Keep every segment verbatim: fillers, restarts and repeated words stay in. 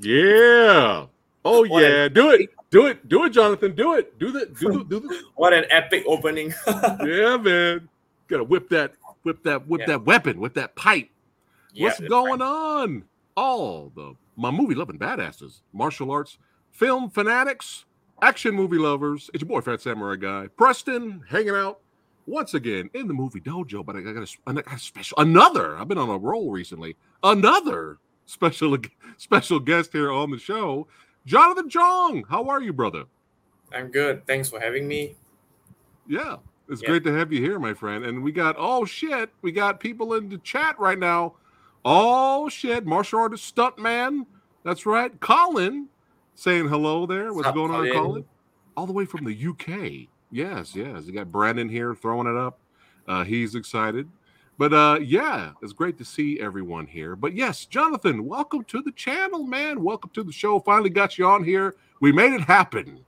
Yeah. Oh what yeah. Do it. Do it. Do it, Jonathan. Do it. Do the do the, do the. What an epic opening. Yeah, man. Gotta whip that whip that whip yeah. that weapon with that pipe. Yeah, what's going right. on? All the my movie loving badasses, martial arts, film fanatics, action movie lovers. It's your boy Phat Samurai Guy. Preston hanging out once again in the movie dojo, but I got a, I got a special another. I've been on a roll recently. Another special special guest here on the show, Jonathan Cheong. How are you, brother? I'm good. Thanks for having me. Yeah, it's yeah. great to have you here, my friend. And we got oh shit, we got people in the chat right now. Oh shit, martial artist stuntman. That's right, Colin, saying hello there. What's Stop going on, Colin? Colin? All the way from the U K. Yes, yes. You got Brandon here throwing it up. Uh, he's excited. But, uh, yeah, it's great to see everyone here. But, yes, Jonathan, welcome to the channel, man. Welcome to the show. Finally got you on here. We made it happen.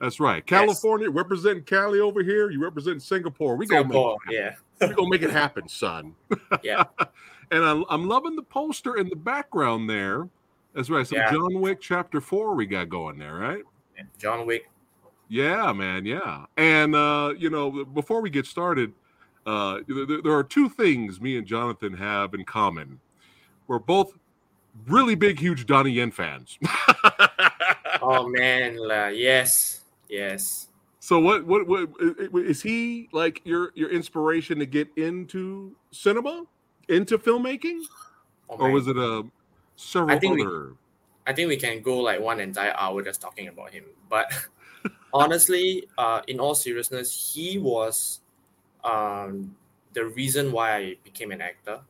That's right. California, yes. representing Cali over here. You represent Singapore. We're going yeah. to make it happen, son. Yeah. And I'm, I'm loving the poster in the background there. That's right. So yeah. John Wick Chapter four we got going there, right? John Wick. Yeah, man. Yeah. And, uh, you know, before we get started, uh, there, there are two things me and Jonathan have in common. We're both really big, huge Donnie Yen fans. Oh, man. Uh, yes. Yes. So what, what, what is he like your, your inspiration to get into cinema, into filmmaking? Oh, or was it a several I think other? We, I think we can go like one entire hour just talking about him, but... Honestly, uh, in all seriousness, he was um, the reason why I became an actor.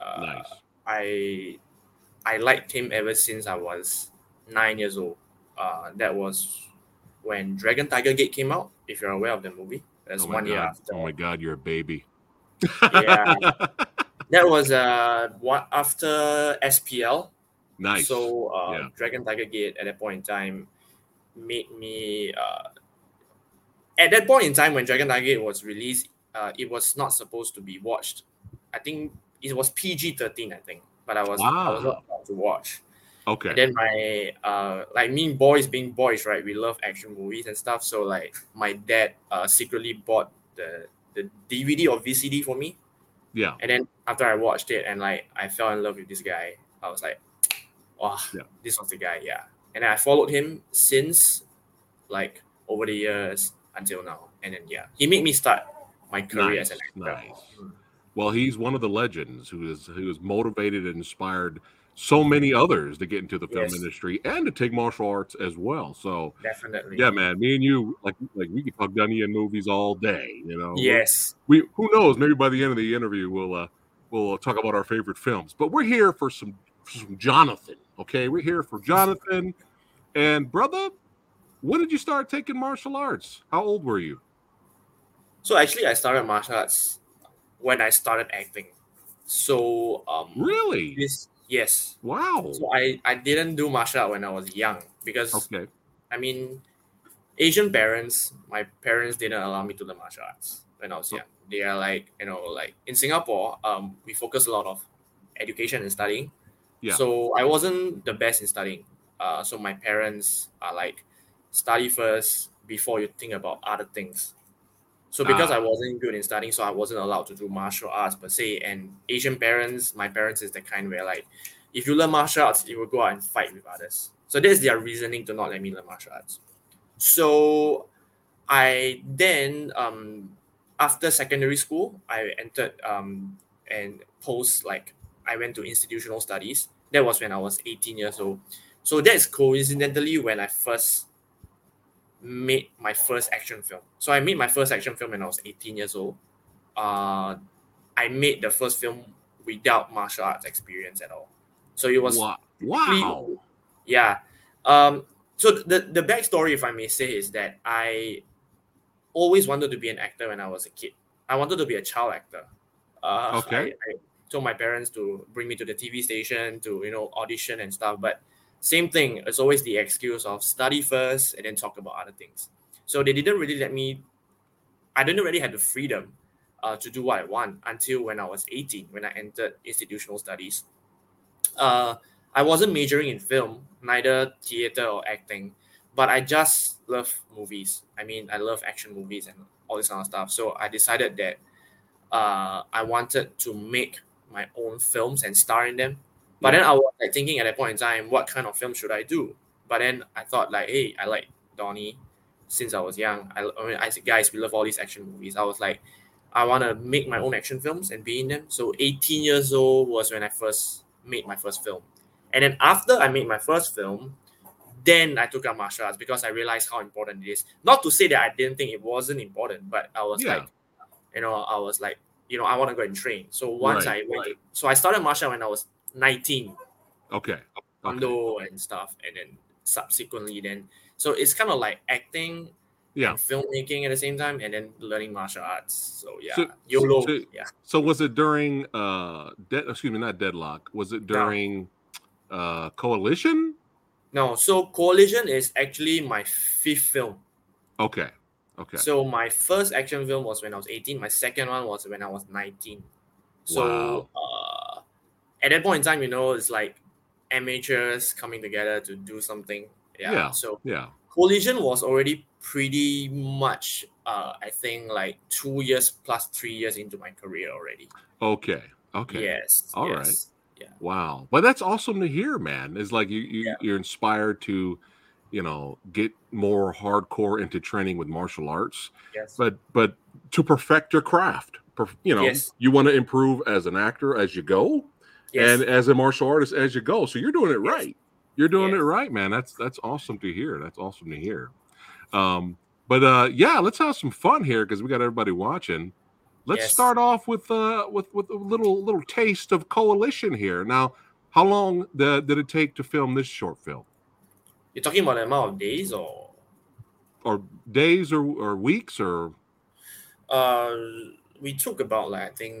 Uh, nice. I I liked him ever since I was nine years old. Uh, that was when Dragon Tiger Gate came out, if you're aware of the movie. That's oh one God. year after. Oh my God, you're a baby. Yeah. That was uh, one after S P L. Nice. So uh, yeah. Dragon Tiger Gate at that point in time made me uh, at that point in time when Dragon Tiger Gate was released, uh, it was not supposed to be watched. I think it was P G thirteen. I think, but I was wow. I was not allowed to watch. Okay. And then my uh, like me boys being boys, right? We love action movies and stuff. So like my dad uh, secretly bought the the D V D or V C D for me. Yeah. And then after I watched it and like I fell in love with this guy, I was like, wow, oh, yeah. this was the guy. Yeah. And I followed him since, like, over the years until now. And then, yeah, he made me start my career nice, as an actor. Nice. Well, he's one of the legends who is who has motivated and inspired so many others to get into the film yes. industry and to take martial arts as well. So, definitely. Yeah, man, me and you, like, like we could talk Donnie Yen movies all day, you know? Yes. We Who knows? Maybe by the end of the interview, we'll, uh, we'll talk about our favorite films. But we're here for some... From Jonathan, okay, we're here for Jonathan. And brother, when did you start taking martial arts? How old were you? So actually, I started martial arts when I started acting. So um, really, this yes, wow. So I I didn't do martial art when I was young because okay. I mean, Asian parents, my parents didn't allow me to do martial arts when I was young. Oh. They are like you know like in Singapore, um, we focus a lot of education and studying. Yeah. So I wasn't the best in studying. Uh, so my parents are like, study first before you think about other things. So because ah. I wasn't good in studying, so I wasn't allowed to do martial arts per se. And Asian parents, my parents is the kind where like, if you learn martial arts, you will go out and fight with others. So that's their reasoning to not let me learn martial arts. So I then, um, after secondary school, I entered um, and post like, I went to institutional studies. That was when I was eighteen years old. So that's coincidentally when I first made my first action film. So I made my first action film when I was eighteen years old. Uh, I made the first film without martial arts experience at all. So it was... Wow. wow. Yeah. Um, so the, the backstory, if I may say, is that I always wanted to be an actor when I was a kid. I wanted to be a child actor. Uh, okay. I, I, told my parents to bring me to the T V station to, you know, audition and stuff. But same thing, it's always the excuse of study first and then talk about other things. So they didn't really let me, I didn't really have the freedom uh, to do what I want until when I was eighteen, when I entered institutional studies. Uh, I wasn't majoring in film. neither theater or acting, but I just love movies. I mean, I love action movies and all this kind of stuff. So I decided that uh, I wanted to make my own films and star in them. But then I was like thinking at that point in time, what kind of film should I do? But then I thought like, hey, I like Donnie since I was young. I, I mean, I said, guys, we love all these action movies. I was like, I want to make my own action films and be in them. So eighteen years old was when I first made my first film. And then after I made my first film, then I took up martial arts because I realized how important it is. Not to say that I didn't think it wasn't important, but I was yeah. like, you know, I was like, you know, I want to go and train. So once right, I went, right. so I started martial arts when I was nineteen. Okay. Kondo okay. and stuff. And then subsequently then, so it's kind of like acting yeah. and filmmaking at the same time and then learning martial arts. So yeah. So, YOLO. So, yeah. so was it during, uh, de- excuse me, not Deadlock. Was it during no. uh, Coalition? No, so Coalition is actually my fifth film. Okay, okay. So my first action film was when I was eighteen. My second one was when I was nineteen. So wow. uh, at that point in time, you know, it's like amateurs coming together to do something. Yeah. yeah. So yeah. Coalition was already pretty much, uh, I think, like two years plus three years into my career already. Okay, okay. Yes. All yes. right. Yeah. Wow. But that's awesome to hear, man. It's like you, you, yeah. you're inspired to, you know, get more hardcore into training with martial arts, yes. but but to perfect your craft. Perf- you know, yes. you want to improve as an actor as you go yes. and as a martial artist as you go. So you're doing it yes. right. You're doing yes. it right, man. That's that's awesome to hear. That's awesome to hear. Um, but uh, yeah, let's have some fun here because we got everybody watching. Let's yes. start off with uh with, with a little little taste of Coalition here. Now, how long the, did it take to film this short film? You're talking about the amount of days or or days or, or weeks or uh we took about like I think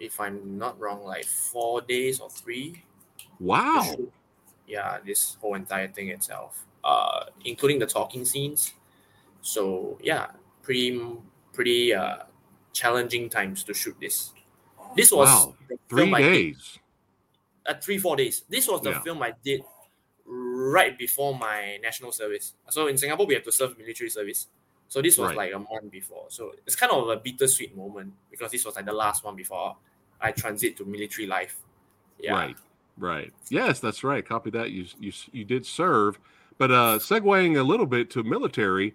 if I'm not wrong like four days or three. Wow. Yeah, this whole entire thing itself. Uh including the talking scenes. So yeah, pretty pretty uh challenging times to shoot this. This was wow. three days. At uh, three, four days. This was the yeah. film I did right before my national service. So in Singapore, we have to serve military service. So this was right. like a month before. So it's kind of a bittersweet moment because this was like the last one before I transit to military life. Yeah. Right. Right. Yes, that's right. Copy that. You you you did serve, but uh, segueing a little bit to military.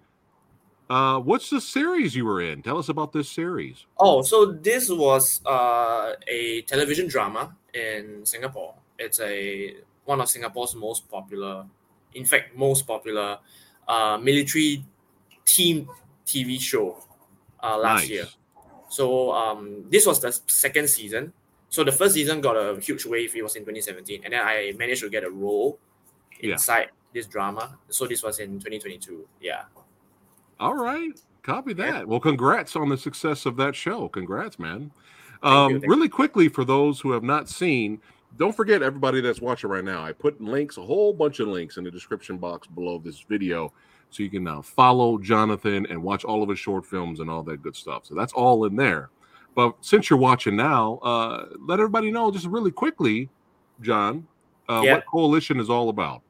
Uh, what's the series you were in? Tell us about this series. Oh, so this was uh, a television drama in Singapore. It's a one of Singapore's most popular, in fact, most popular uh, military team T V show uh, last nice. year. So um, this was the second season. So the first season got a huge wave. It was in twenty seventeen. And then I managed to get a role inside yeah. this drama. So this was in twenty twenty-two. Yeah. All right. Copy that. Yeah. Well, congrats on the success of that show. Congrats, man. Um, Thank you. Thank really quickly, for those who have not seen, don't forget everybody that's watching right now. I put links, a whole bunch of links in the description box below this video. So you can now follow Jonathan and watch all of his short films and all that good stuff. So that's all in there. But since you're watching now, uh, let everybody know just really quickly, John, uh, yeah. what Coalition is all about.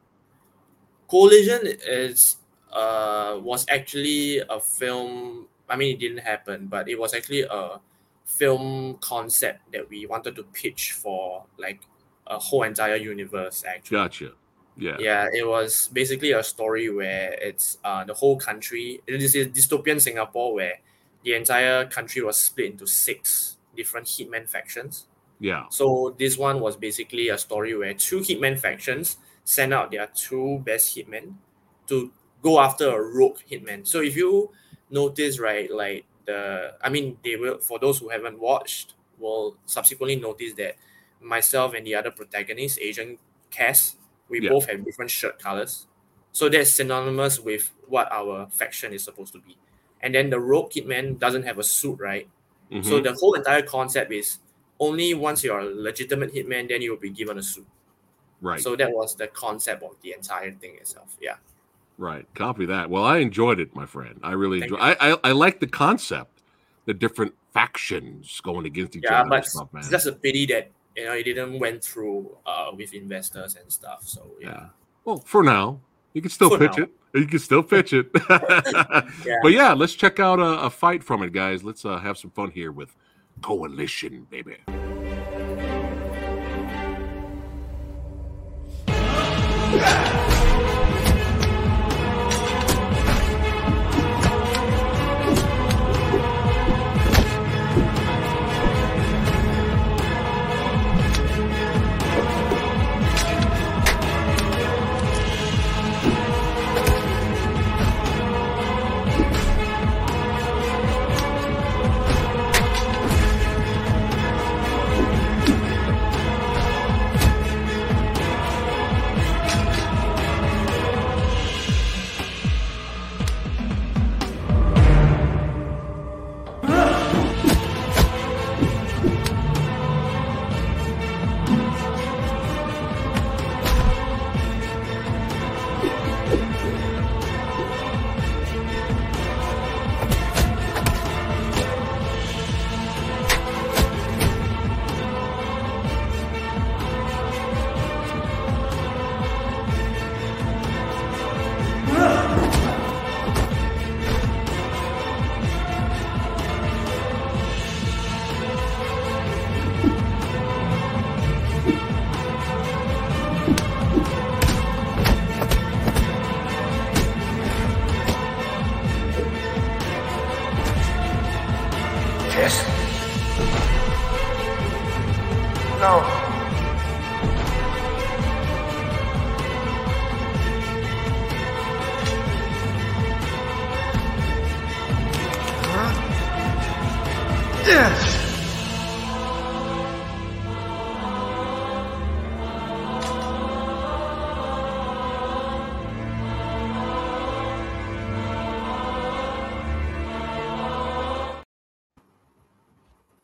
Coalition is... Uh, was actually a film, I mean, it didn't happen, but it was actually a film concept that we wanted to pitch for like a whole entire universe, actually. Gotcha. Yeah. Yeah, it was basically a story where it's uh, the whole country, it is a dystopian Singapore where the entire country was split into six different hitman factions. Yeah. So this one was basically a story where two hitman factions sent out their two best hitmen to go after a rogue hitman. So if you notice, right, like the, I mean, they will, for those who haven't watched, will subsequently notice that myself and the other protagonist, Asian Cass, we yeah. both have different shirt colors. So that's synonymous with what our faction is supposed to be. And then the rogue hitman doesn't have a suit, right? Mm-hmm. So the whole entire concept is only once you're a legitimate hitman, then you'll be given a suit. Right. So that was the concept of the entire thing itself. Yeah. Right. Copy that. Well, I enjoyed it, my friend. I really enjoyed it. I, I, I like the concept, the different factions going against each yeah, other. Yeah, but stuff, man. It's just a pity that, you know, it didn't went through uh, with investors and stuff. So, yeah. yeah. Well, for now. You can still for pitch now. it. You can still pitch it. Yeah. But yeah, let's check out a, a fight from it, guys. Let's uh, have some fun here with Coalition, baby.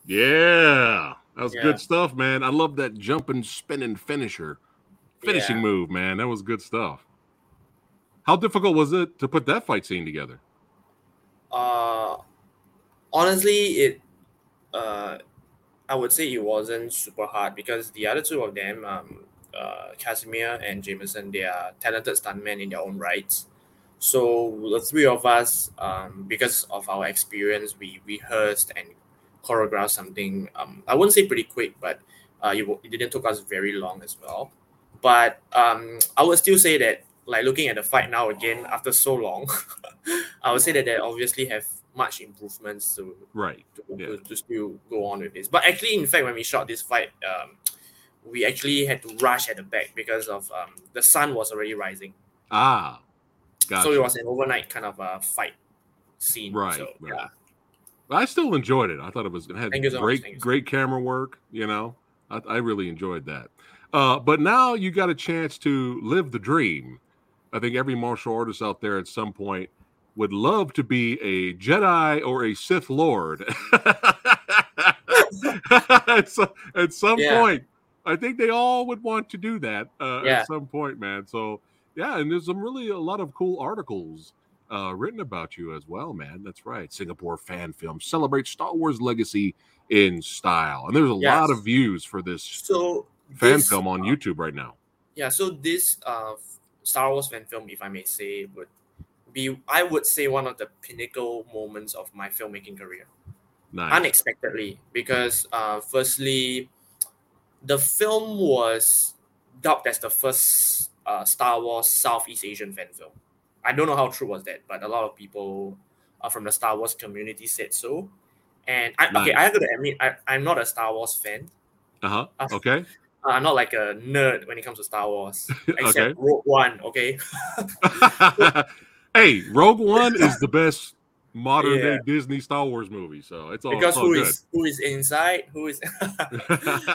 Yeah, that was yeah. good stuff, man. I love that jumping, spinning finisher, finishing yeah. move, man. That was good stuff. How difficult was it to put that fight scene together? Uh, honestly, it, uh, I would say it wasn't super hard because the other two of them, um, uh, Casimir and Jameson, they are talented stuntmen in their own rights. So the three of us, um, because of our experience, we rehearsed and choreograph something. Um, I wouldn't say pretty quick, but uh, it, it didn't take us very long as well. But um, I would still say that, like looking at the fight now again after so long, I would say that they obviously have much improvements to right to, yeah. to, to still go on with this. But actually, in fact, when we shot this fight, um, we actually had to rush at the back because of um, the sun was already rising. Ah, gotcha. So it was an overnight kind of a fight scene. Right. So, right. Yeah. I still enjoyed it. I thought it was it had so great, much, great so camera work. You know, I, I really enjoyed that. Uh, but now you got a chance to live the dream. I think every martial artist out there at some point would love to be a Jedi or a Sith Lord. at, so, at some yeah. point, I think they all would want to do that uh, yeah. at some point, man. So yeah, and there's some really a lot of cool articles Uh, written about you as well, man. That's right. Singapore fan film celebrates Star Wars legacy in style. And there's a yes. lot of views for this so fan this, film on uh, YouTube right now. Yeah, so this uh, Star Wars fan film, if I may say, would be, I would say, one of the pinnacle moments of my filmmaking career. Nice. Unexpectedly, because uh, firstly, the film was dubbed as the first uh, Star Wars Southeast Asian fan film. I don't know how true was that, but a lot of people uh, from the Star Wars community said so. And I, nice. okay, I have to admit, I, I'm not a Star Wars fan. Uh-huh. Uh huh. Okay. I'm not like a nerd when it comes to Star Wars, except okay. Rogue One. Okay. Hey, Rogue One is the best modern yeah. day Disney Star Wars movie, so it's all because it's all who good. is who is inside, who is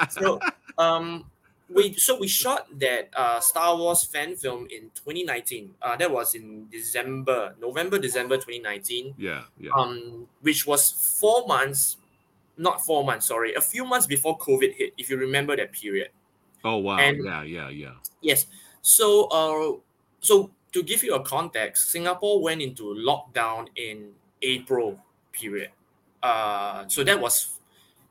so um. We so we shot that uh, Star Wars fan film in twenty nineteen. Uh, that was in December, November, December twenty nineteen. Yeah, yeah. Um, which was four months, not four months. Sorry, a few months before COVID hit. If you remember that period. Oh wow! And, yeah, yeah, yeah. Yes. So, uh, so to give you a context, Singapore went into lockdown in April period. Uh, so that was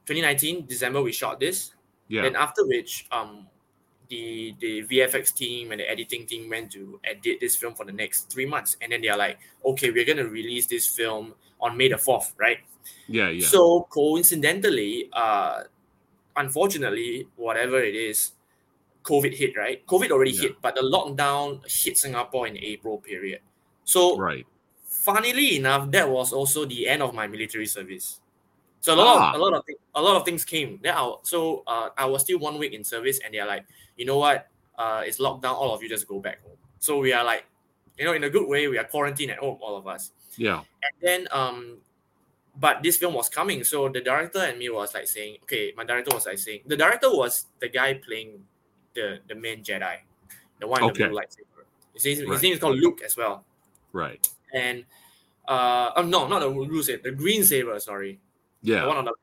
twenty nineteen December. We shot this. Yeah. And after which, um, the the V F X team and the editing team went to edit this film for the next three months. And then they're like, okay, we're going to release this film on May the fourth, right? Yeah, yeah. So coincidentally, uh, unfortunately, whatever it is, COVID hit, right? COVID already yeah. hit, but the lockdown hit Singapore in April period. So right. funnily enough, that was also the end of my military service. So a lot, ah. of, a lot of, th- a lot of things came. Then I, so uh, I was still one week in service, and they're like, you know what? Uh, it's locked down. All of you just go back home. So we are like, you know, in a good way, we are quarantined at home, all of us. Yeah. And then, um, but this film was coming, so the director and me was like saying, okay, my director was like saying, the director was the guy playing the the main Jedi, the one in okay. the blue lightsaber. His, his right. name is called Luke as well. Right. And uh, oh, no, not the blue saber, the green saber. Sorry. Yeah. One on the,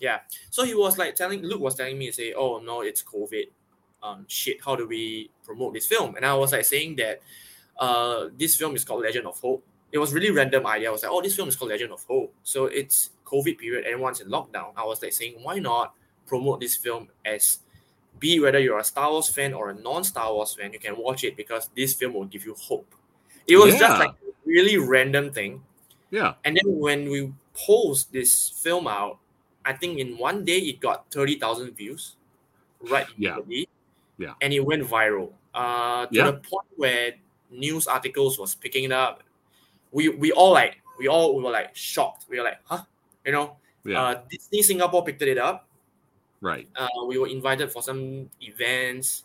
yeah. So he was like telling Luke was telling me, say, oh no, it's COVID. Um, shit, how do we promote this film? And I was like saying that uh, this film is called Legend of Hope. It was really random idea. I was like, oh, this film is called Legend of Hope. So it's COVID period, everyone's in lockdown. I was like saying, why not promote this film as, be whether you're a Star Wars fan or a non-Star Wars fan, you can watch it because this film will give you hope. It was yeah. just like a really random thing. Yeah. And then when we post this film out, I think in one day it got thirty thousand views, right? Yeah. Yeah. And it went viral uh, to yeah. the point where news articles was picking it up. We we all like we all we were like shocked. We were like, huh, you know? Yeah. Uh, Disney Singapore picked it up. Right. Uh, we were invited for some events.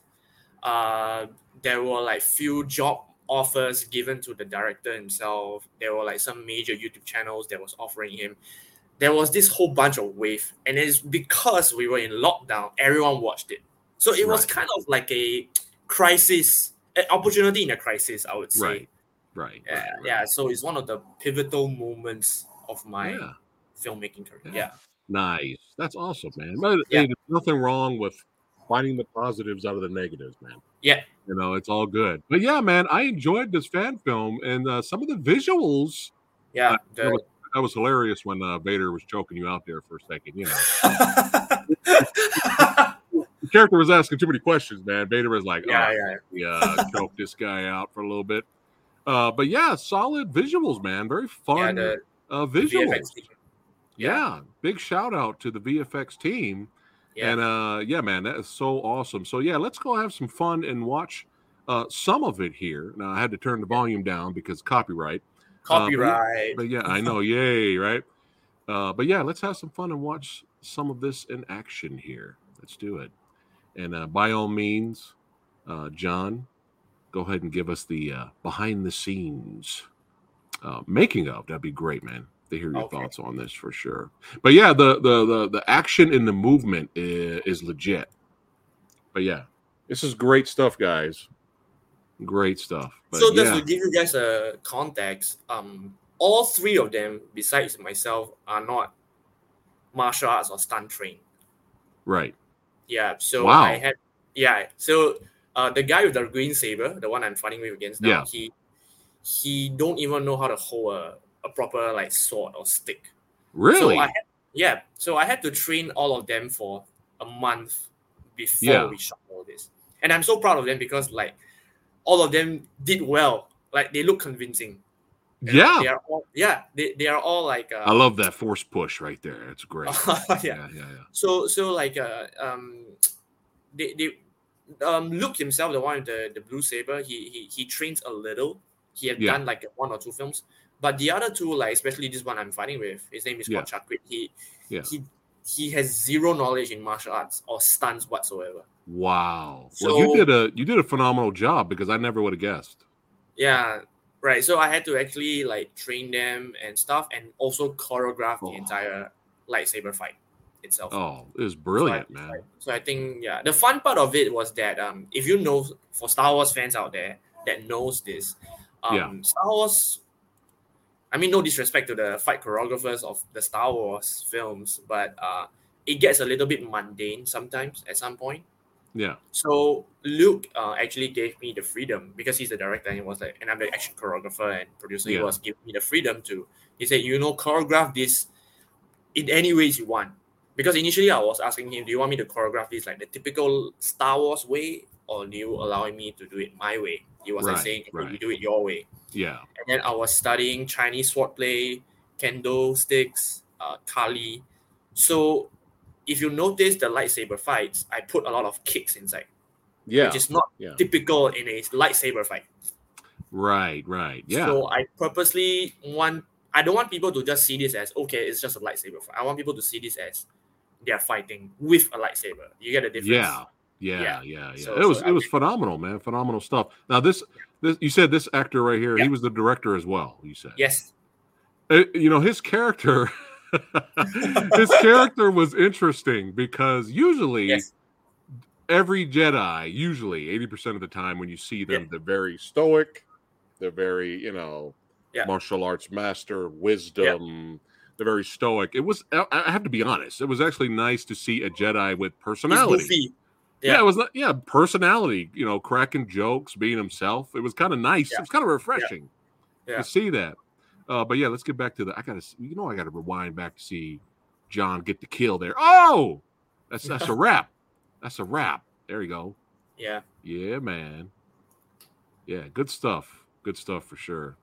Uh, there were like few job offers given to the director himself. There were like some major YouTube channels that was offering him. There was this whole bunch of wave, and it's because we were in lockdown. Everyone watched it, so it was right. kind of like a crisis, an opportunity in a crisis, I would say. Right. Right. Yeah. Right, right. Yeah. So it's one of the pivotal moments of my yeah. filmmaking career. Yeah. yeah. Nice. That's awesome, man. But yeah. hey, there's nothing wrong with finding the positives out of the negatives, man. Yeah. You know, it's all good. But yeah, man, I enjoyed this fan film, and uh, some of the visuals. Yeah. Uh, the... that, was, that was hilarious when uh, Vader was choking you out there for a second, you know. The character was asking too many questions, man. Vader was like, yeah, oh, yeah. uh, choke this guy out for a little bit. Uh, but yeah, solid visuals, man. Very fun yeah, the, uh, visuals. Yeah, big shout out to the V F X team. Yeah. And uh, yeah, man, that is so awesome. So yeah, let's go have some fun and watch uh, some of it here. Now I had to turn the volume down because copyright. Copyright. Uh, but, yeah, but yeah, I know. Yay, right? Uh, but yeah, let's have some fun and watch some of this in action here. Let's do it. And uh, by all means, uh, John, go ahead and give us the uh, behind the scenes uh, making of. That'd be great, man. To hear your okay. thoughts on this for sure. But yeah, the the the, the action and the movement is, is legit. But yeah, this is great stuff, guys. Great stuff. But so just yeah. to give you guys a context, um, all three of them, besides myself, are not martial arts or stunt trained. Right. Yeah. So wow. I had yeah. So uh, the guy with the green saber, the one I'm fighting with against now, yeah. he he don't even know how to hold a. a proper like sword or stick. Really? So I had, yeah. So I had to train all of them for a month before yeah. we shot all this. And I'm so proud of them because like all of them did well. Like they look convincing. And yeah. They are all, yeah. They, they are all like. Uh, I love that force push right there. It's great. yeah. yeah. Yeah. Yeah. So so like uh, um, they they um Luke himself, the one with the, the blue saber, he he he trains a little. He had yeah. done like one or two films. But the other two, like especially this one I'm fighting with, his name is yeah. called Chakrit. He, yeah. he, he has zero knowledge in martial arts or stunts whatsoever. Wow! So, well, you did a you did a phenomenal job because I never would have guessed. Yeah, right. So I had to actually like train them and stuff, and also choreograph oh. the entire lightsaber fight itself. Oh, it was brilliant, so I, man! So I think yeah, the fun part of it was that um, if you know, for Star Wars fans out there that knows this, um, yeah. Star Wars. I mean, no disrespect to the fight choreographers of the Star Wars films, but uh, it gets a little bit mundane sometimes at some point. Yeah. So Luke uh, actually gave me the freedom because he's the director and he was like, and I'm the action choreographer and producer. Yeah. He was giving me the freedom to. He said, you know, choreograph this in any ways you want. Because initially I was asking him, do you want me to choreograph this like the typical Star Wars way on you allowing me to do it my way. He was right, like saying, right. you do it your way. Yeah. And then I was studying Chinese swordplay, kendo sticks, uh, kali. So if you notice the lightsaber fights, I put a lot of kicks inside. Yeah. Which is not yeah. typical in a lightsaber fight. Right, right. Yeah. So I purposely want, I don't want people to just see this as, okay, it's just a lightsaber fight. I want people to see this as they're fighting with a lightsaber. You get the difference? Yeah. Yeah, yeah, yeah. yeah. So, it was so it was phenomenal, man. Phenomenal stuff. Now this, this you said this actor right here, yeah. he was the director as well. You said yes. It, you know his character. his character was interesting because usually yes. every Jedi, usually eighty percent of the time, when you see them, yeah. they're very stoic. They're very you know yeah. martial arts master wisdom. Yeah. They're very stoic. It was. I have to be honest. It was actually nice to see a Jedi with personality. Yeah. yeah, it was. Yeah, personality. You know, cracking jokes, being himself. It was kind of nice. Yeah. It was kind of refreshing yeah. Yeah. to see that. Uh, but yeah, let's get back to the. I gotta. You know, I gotta rewind back to see John get the kill there. Oh, that's that's a wrap. That's a wrap. There you go. Yeah. Yeah, man. Yeah, good stuff. Good stuff for sure.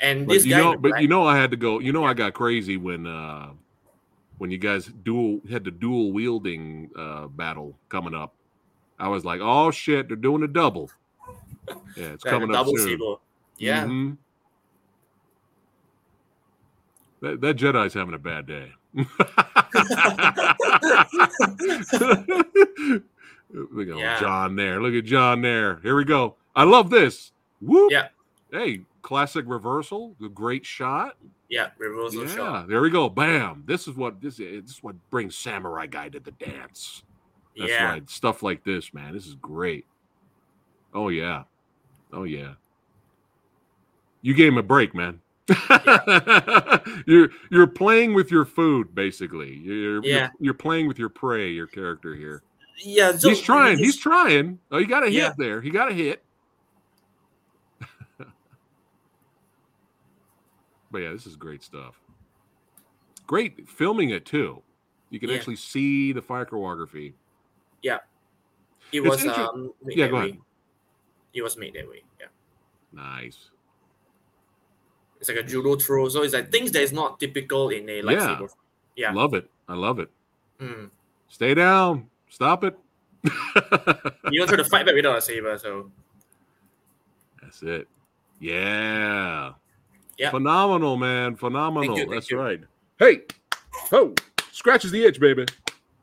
And but this you guy, know, but right? you know, I had to go. You know, yeah. I got crazy when. Uh, When you guys dual had the dual wielding uh, battle coming up, I was like, "Oh shit, they're doing a double." Yeah, it's coming up soon. Double yeah. Mm-hmm. That, that Jedi's having a bad day. Look at yeah. John there. Look at John there. Here we go. I love this. Whoop. Yeah. Hey, classic reversal. The great shot. Yeah, reversal yeah, shot. There we go. Bam. This is what this is, this is what brings Samurai Guy to the dance. That's yeah. right. Stuff like this, man. This is great. Oh yeah. Oh yeah. You gave him a break, man. Yeah. you're you're playing with your food, basically. You're, yeah. you're you're playing with your prey, your character here. Yeah, so, he's trying, he's, he's trying. Oh, he got a yeah. hit there. He got a hit. But yeah, this is great stuff. Great filming it too. You can yeah. actually see the fire choreography. Yeah, it it's was. Inter- um, made yeah, that go way. ahead. It was made that way. Yeah. Nice. It's like a judo throw, so it's like things that is not typical in a lightsaber. Yeah. yeah. Love it. I love it. Mm. Stay down. Stop it. You don't try to fight back without a saber, so. That's it. Yeah. Yeah. Phenomenal, man. Phenomenal. Thank you, thank That's you. right. Hey. Oh, scratches the itch, baby.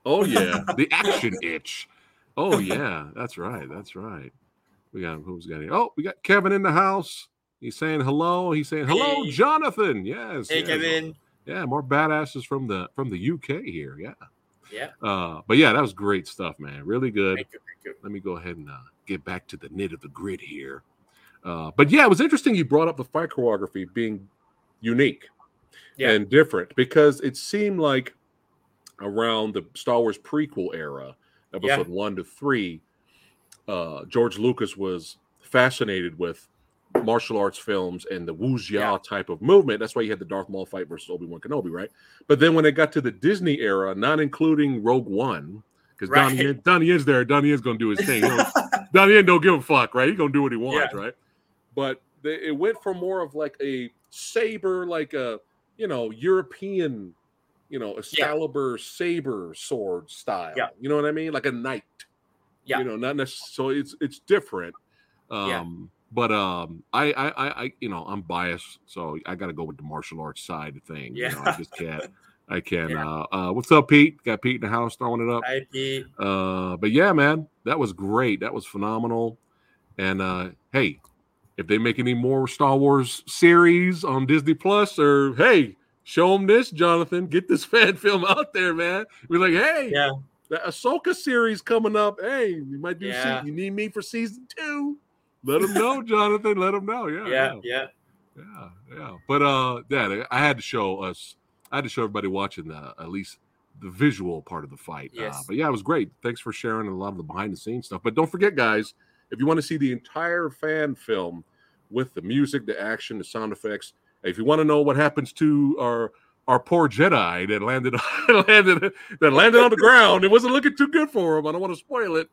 Oh, yeah. The action itch. Oh, yeah. That's right. That's right. We got who's got here? Oh, we got Kevin in the house. He's saying hello. He's saying hello, hey. Jonathan. Yes. Hey, yes. Kevin. Yeah, more badasses from the from the U K here. Yeah. Yeah. Uh, but yeah, that was great stuff, man. Really good. Thank you, thank you. Let me go ahead and uh, get back to the nit of the grid here. Uh, but yeah, it was interesting you brought up the fight choreography being unique yeah. and different because it seemed like around the Star Wars prequel era, episode yeah. one to three, uh, George Lucas was fascinated with martial arts films and the wuxia yeah. type of movement. That's why you had the Darth Maul fight versus Obi-Wan Kenobi, right? But then when it got to the Disney era, not including Rogue One, because right. Donnie, Donnie Yen's there, Donnie Yen's going to do his thing. Donnie Yen don't give a fuck, right? He's going to do what he wants, yeah. right? But they, it went from more of like a saber, like a, you know, European, you know, Excalibur yeah. saber sword style. Yeah. You know what I mean? Like a knight. Yeah. You know, not necessarily. So it's it's different. Um, yeah. But um, I, I, I, I, you know, I'm biased. So I got to go with the martial arts side of things. Yeah. You know, I just can't. I can. Yeah. Uh, uh, what's up, Pete? Got Pete in the house throwing it up. Hi, Pete. Uh, but yeah, man, that was great. That was phenomenal. And uh, hey, if they make any more Star Wars series on Disney Plus, or hey, show them this, Jonathan. Get this fan film out there, man. We're like, hey, yeah. the Ahsoka series coming up. Hey, you might do. Yeah. You need me for season two. Let them know, Jonathan. Let them know. Yeah, yeah, yeah, yeah. yeah, yeah. But uh, yeah, I had to show us. I had to show everybody watching the, at least the visual part of the fight. Yes. Uh, but yeah, it was great. Thanks for sharing a lot of the behind the scenes stuff. But don't forget, guys, if you want to see the entire fan film with the music, the action, the sound effects, if you want to know what happens to our our poor Jedi that landed landed that landed on the ground. It wasn't looking too good for him. I don't want to spoil it.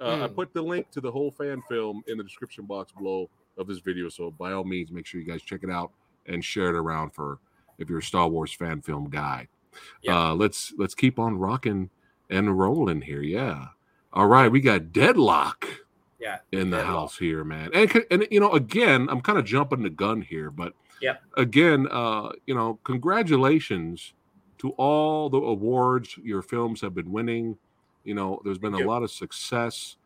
Uh, mm. I put the link to the whole fan film in the description box below of this video. So by all means, make sure you guys check it out and share it around for if you're a Star Wars fan film guy. Yeah. Uh, let's let's keep on rocking and rolling here. Yeah. All right, we got Deadlock. Yeah. In the Deadlock. House here, man. And and you know, again, I'm kind of jumping the gun here, but yeah. Again, uh, you know, congratulations to all the awards your films have been winning. You know, there's been thank a you. lot of success,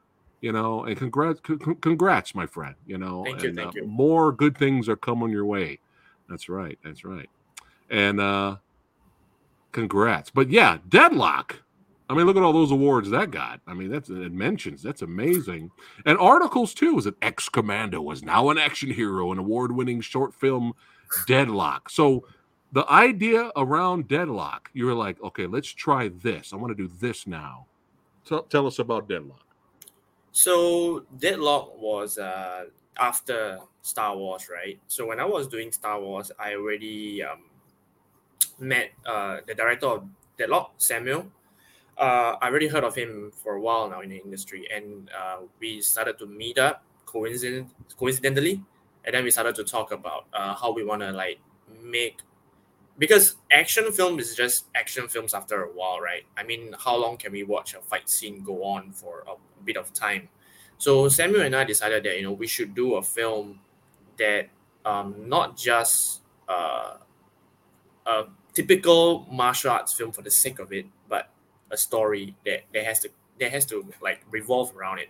you know, and congrats, c- congrats, my friend, you know, thank and, you, thank uh, you. More good things are coming your way. That's right. That's right. And uh, congrats. But yeah, Deadlock. I mean, look at all those awards that got. I mean, that's it mentions. That's amazing. And articles, too. Is an ex-commando was now an action hero, an award-winning short film, Deadlock. So the idea around Deadlock, you were like, okay, let's try this. I want to do this now. So tell us about Deadlock. So Deadlock was uh, after Star Wars, right? So when I was doing Star Wars, I already um, met uh, the director of Deadlock, Samuel. Uh, I already heard of him for a while now in the industry, and uh, we started to meet up coincident- coincidentally, and then we started to talk about uh, how we want to like make, because action film is just action films after a while, right? I mean, how long can we watch a fight scene go on for a bit of time? So Samuel and I decided that, you know, we should do a film that um, not just uh, a typical martial arts film for the sake of it, but a story that, that has to that has to like revolve around it.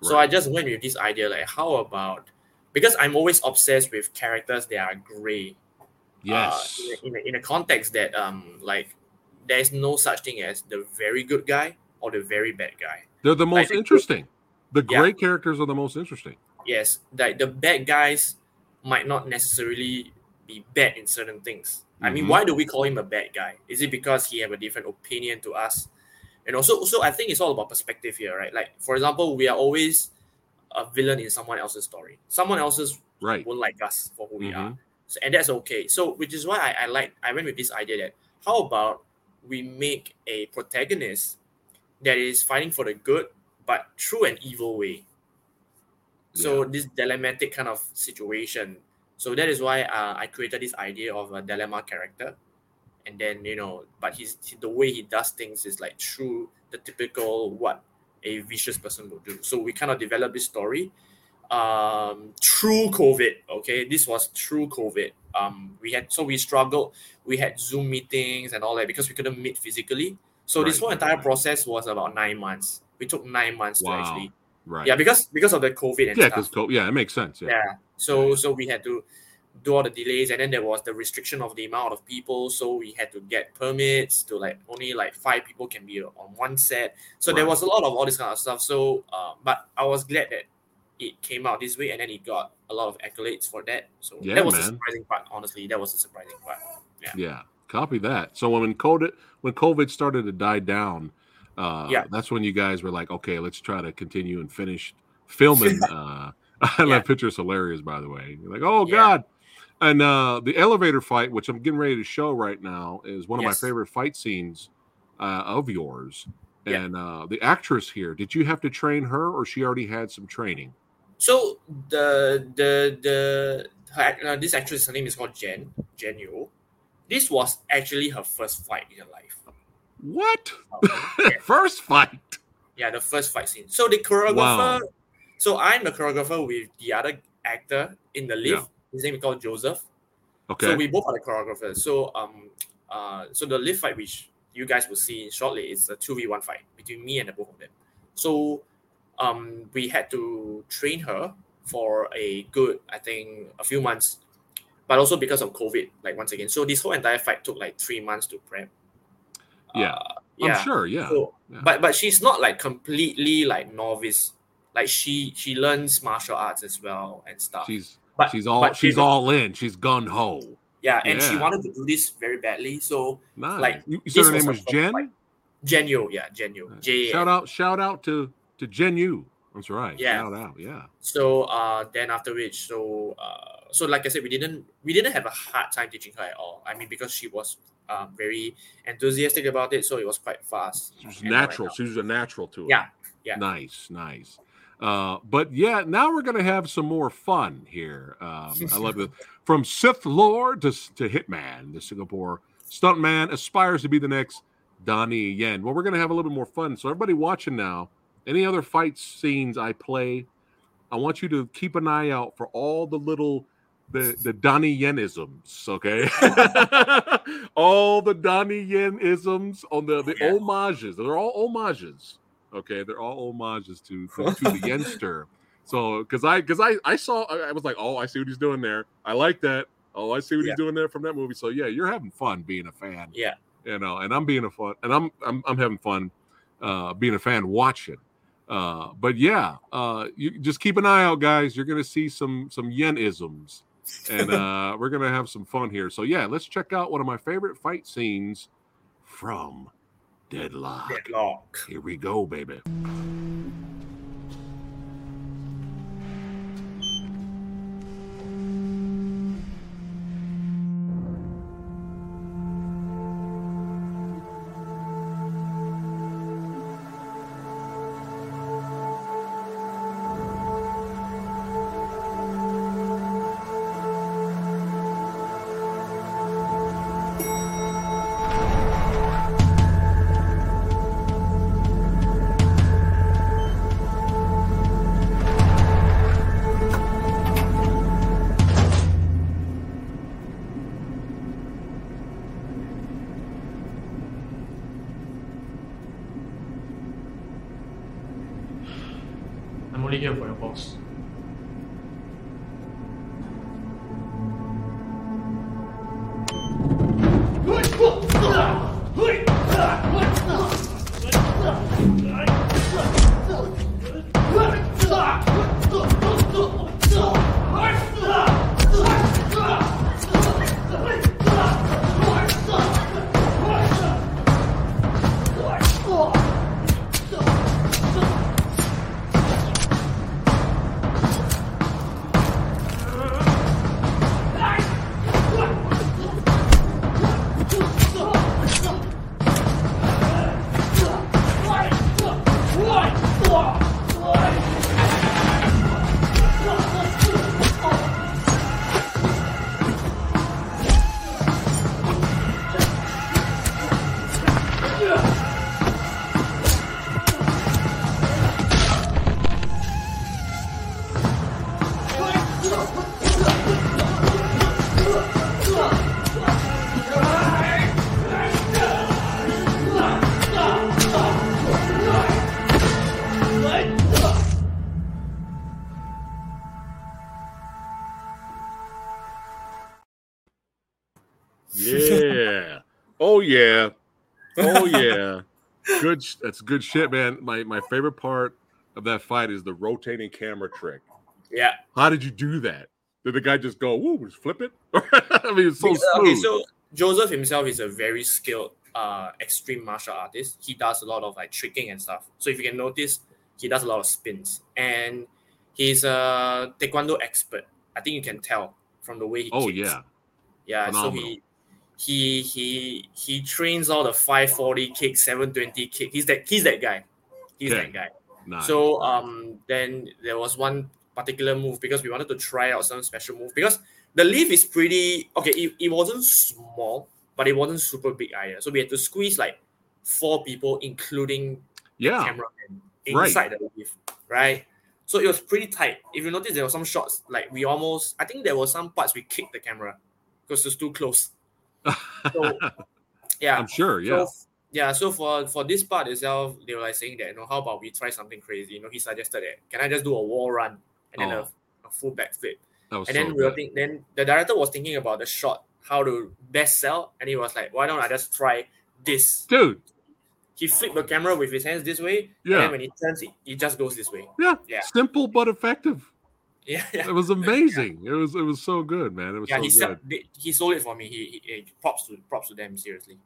Right. So I just went with this idea, like how about, because I'm always obsessed with characters that are gray. Yes. Uh, in, a, in a context that um like there's no such thing as the very good guy or the very bad guy. They're the most like, interesting. The gray yeah. characters are the most interesting. Yes, like the bad guys might not necessarily be bad in certain things. I mean, mm-hmm. why do we call him a bad guy? Is it because he have a different opinion to us? And also, so I think it's all about perspective here, right? Like, for example, we are always a villain in someone else's story. Someone else's right. won't like us for who mm-hmm. we are. So, and that's okay. So, which is why I, I like, I went with this idea that how about we make a protagonist that is fighting for the good, but through an evil way. Yeah. So this dilemmatic kind of situation. So that is why uh, I created this idea of a dilemma character. And then, you know, but he's, he, the way he does things is like through the typical what a vicious person would do. So we kind of developed this story um, through COVID, okay? This was through COVID. Um, we had, so we struggled. We had Zoom meetings and all that because we couldn't meet physically. So right. this whole entire process was about nine months. We took nine months wow. to actually... Right. Yeah, because because of the COVID and yeah, stuff. Co- yeah, it makes sense. Yeah. yeah. So so we had to do all the delays, and then there was the restriction of the amount of people. So we had to get permits to like only like five people can be on one set. So right. there was a lot of all this kind of stuff. So, uh, but I was glad that it came out this way, and then it got a lot of accolades for that. So yeah, that was man. the surprising part. Honestly, that was the surprising part. Yeah. Yeah. Copy that. So when COVID when COVID started to die down. Uh, yeah. That's when you guys were like, okay, let's try to continue and finish filming. uh, yeah. That picture's hilarious, by the way. You're like, oh, yeah. God. And uh, the elevator fight, which I'm getting ready to show right now, is one of yes. my favorite fight scenes uh, of yours. Yeah. And uh, the actress here, did you have to train her or she already had some training? So the the the her, uh, this actress, her name is called Jen, Jen Yu. This was actually her first fight in her life. What? Oh, yeah. First fight. Yeah, the first fight scene. So the choreographer. Wow. So I'm the choreographer with the other actor in the lift. Yeah. His name is called Joseph. Okay. So we both are the choreographers. So um uh so the lift fight, which you guys will see shortly, is a two v one fight between me and the both of them. So um we had to train her for a good, I think, a few months, but also because of COVID, like once again. So this whole entire fight took like three months to prep. Yeah, uh, yeah, I'm sure. Yeah. So, yeah, but but she's not like completely like novice. Like she she learns martial arts as well and stuff. She's but, she's all but she's, she's all in. She's gun ho. Yeah, and yeah. she wanted to do this very badly. So nice. Like, you said her name was Jen. Jen Yu, yeah, Jen Yu. Right. J- shout out, shout out to to Jen Yu. That's right. Yeah. Shout out. Yeah. So uh, then after which, so uh, so like I said, we didn't we didn't have a hard time teaching her at all. I mean, because she was um, very enthusiastic about it, so it was quite fast. She was natural. She was a natural to it. Yeah. Yeah. Nice. Nice. Uh, but yeah, now we're gonna have some more fun here. Um, I love it. From Sith Lord to to Hitman, the Singapore stuntman aspires to be the next Donnie Yen. Well, we're gonna have a little bit more fun. So everybody watching now, any other fight scenes I play, I want you to keep an eye out for all the little the the Donnie Yenisms. Okay, all the Donnie Yen isms on the the yeah. homages. They're all homages. Okay, they're all homages to to, to the Yenster. So, because I because I, I saw, I was like, oh, I see what he's doing there. I like that. Oh, I see what yeah. he's doing there from that movie. So yeah, you're having fun being a fan. Yeah, you know, and I'm being a fun, and I'm I'm I'm having fun uh, being a fan watching. Uh, but yeah, uh, you just keep an eye out, guys. You're gonna see some some Yen-isms, and uh, we're gonna have some fun here. So yeah, let's check out one of my favorite fight scenes from Deadlock. Deadlock. Here we go, baby. Yeah, oh yeah, good. That's good shit, man. My my favorite part of that fight is the rotating camera trick. Yeah, how did you do that? Did the guy just go, "Woo, just flip it"? I mean, it's so because, smooth. Okay, so Joseph himself is a very skilled, uh, extreme martial artist. He does a lot of like tricking and stuff. So if you can notice, he does a lot of spins, and he's a taekwondo expert. I think you can tell from the way he. Oh kicks. yeah, yeah. Phenomenal. So he. He he he trains all the five forty kick, seven twenty kick. He's that he's that guy. He's okay. that guy. Nice. So um then there was one particular move because we wanted to try out some special move because the leaf is pretty okay. It, it wasn't small, but it wasn't super big either. So we had to squeeze like four people, including yeah. the cameraman inside right. the leaf, right? So it was pretty tight. If you notice, there were some shots like we almost. I think there were some parts we kicked the camera because it was too close. So, yeah, I'm sure. Yeah, so, yeah. So for, for this part itself, they were like saying that you know, how about we try something crazy? You know, he suggested that can I just do a wall run and then oh. a, a full backflip? And so then we were think, then the director was thinking about the shot, how to best sell, and he was like, why don't I just try this, dude? He flipped the camera with his hands this way, yeah. and then when he turns, it, it just goes this way. Yeah, yeah. Simple but effective. Yeah, yeah, it was amazing. Yeah. It was it was so good, man. It was yeah, so he good. Sold, he sold it for me. He, he, he props to props to them seriously.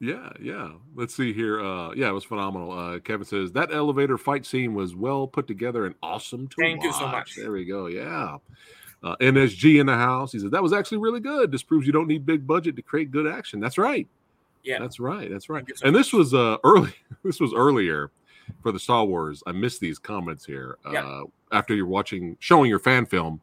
Yeah, Yeah, yeah. Let's see here. Uh, yeah, it was phenomenal. Uh, Kevin says, that elevator fight scene was well put together and awesome to Thank watch. You so much. There we go. Yeah. Uh, N S G in the house. He says, that was actually really good. This proves you don't need big budget to create good action. That's right. Yeah. That's right. That's right. So and much. this was uh, early. This was earlier for the Star Wars. I missed these comments here. Uh, yeah. After you're watching, showing your fan film.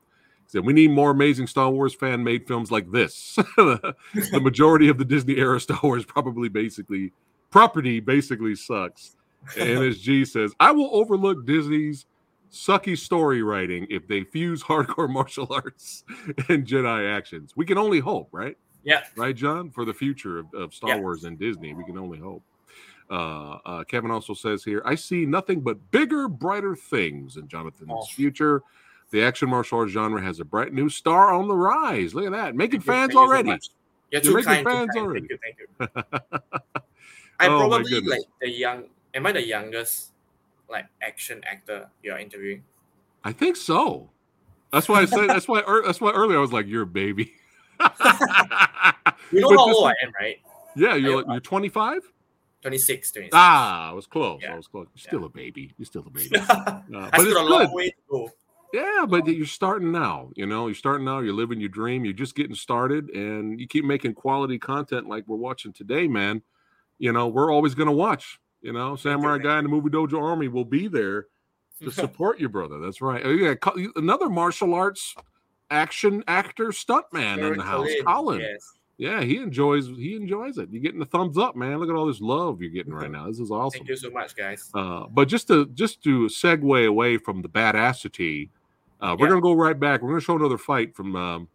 Said, we need more amazing Star Wars fan-made films like this. The majority of the Disney era Star Wars probably basically property basically sucks. And N S G says, I will overlook Disney's sucky story writing if they fuse hardcore martial arts and Jedi actions. We can only hope, right? Yeah. Right, John? For the future of, of Star yeah. Wars and Disney, we can only hope. Uh, uh, Kevin also says here, I see nothing but bigger, brighter things in Jonathan's oh. future. The action martial arts genre has a bright new star on the rise. Look at that. Making fans already. You're too kind. Thank you. Thank you. I'm oh, probably like the young, am I the youngest like action actor you're interviewing? I think so. That's why I said, that's why That's why earlier I was like, you're a baby. You know how old I am, right? Yeah, you're like, you're twenty-five? twenty-six, twenty-six. Ah, I was close. Yeah. I was close. You're still yeah. a baby. You're still a baby. uh, but I still it's a long good. way to go. Yeah, but you're starting now, you know, you're starting now, you're living your dream, you're just getting started, and you keep making quality content like we're watching today, man. You know, we're always going to watch, you know, Samurai Guy and the Movie Dojo Army will be there to support your brother. That's right. Yeah, another martial arts action actor stuntman Derek in the house, Colin. Colin. Yes. Yeah, he enjoys he enjoys it. You're getting the thumbs up, man. Look at all this love you're getting right now. This is awesome. Thank you so much, guys. Uh, but just to, just to segue away from the badassity, Uh, we're yeah. going to go right back. We're going to show another fight from um,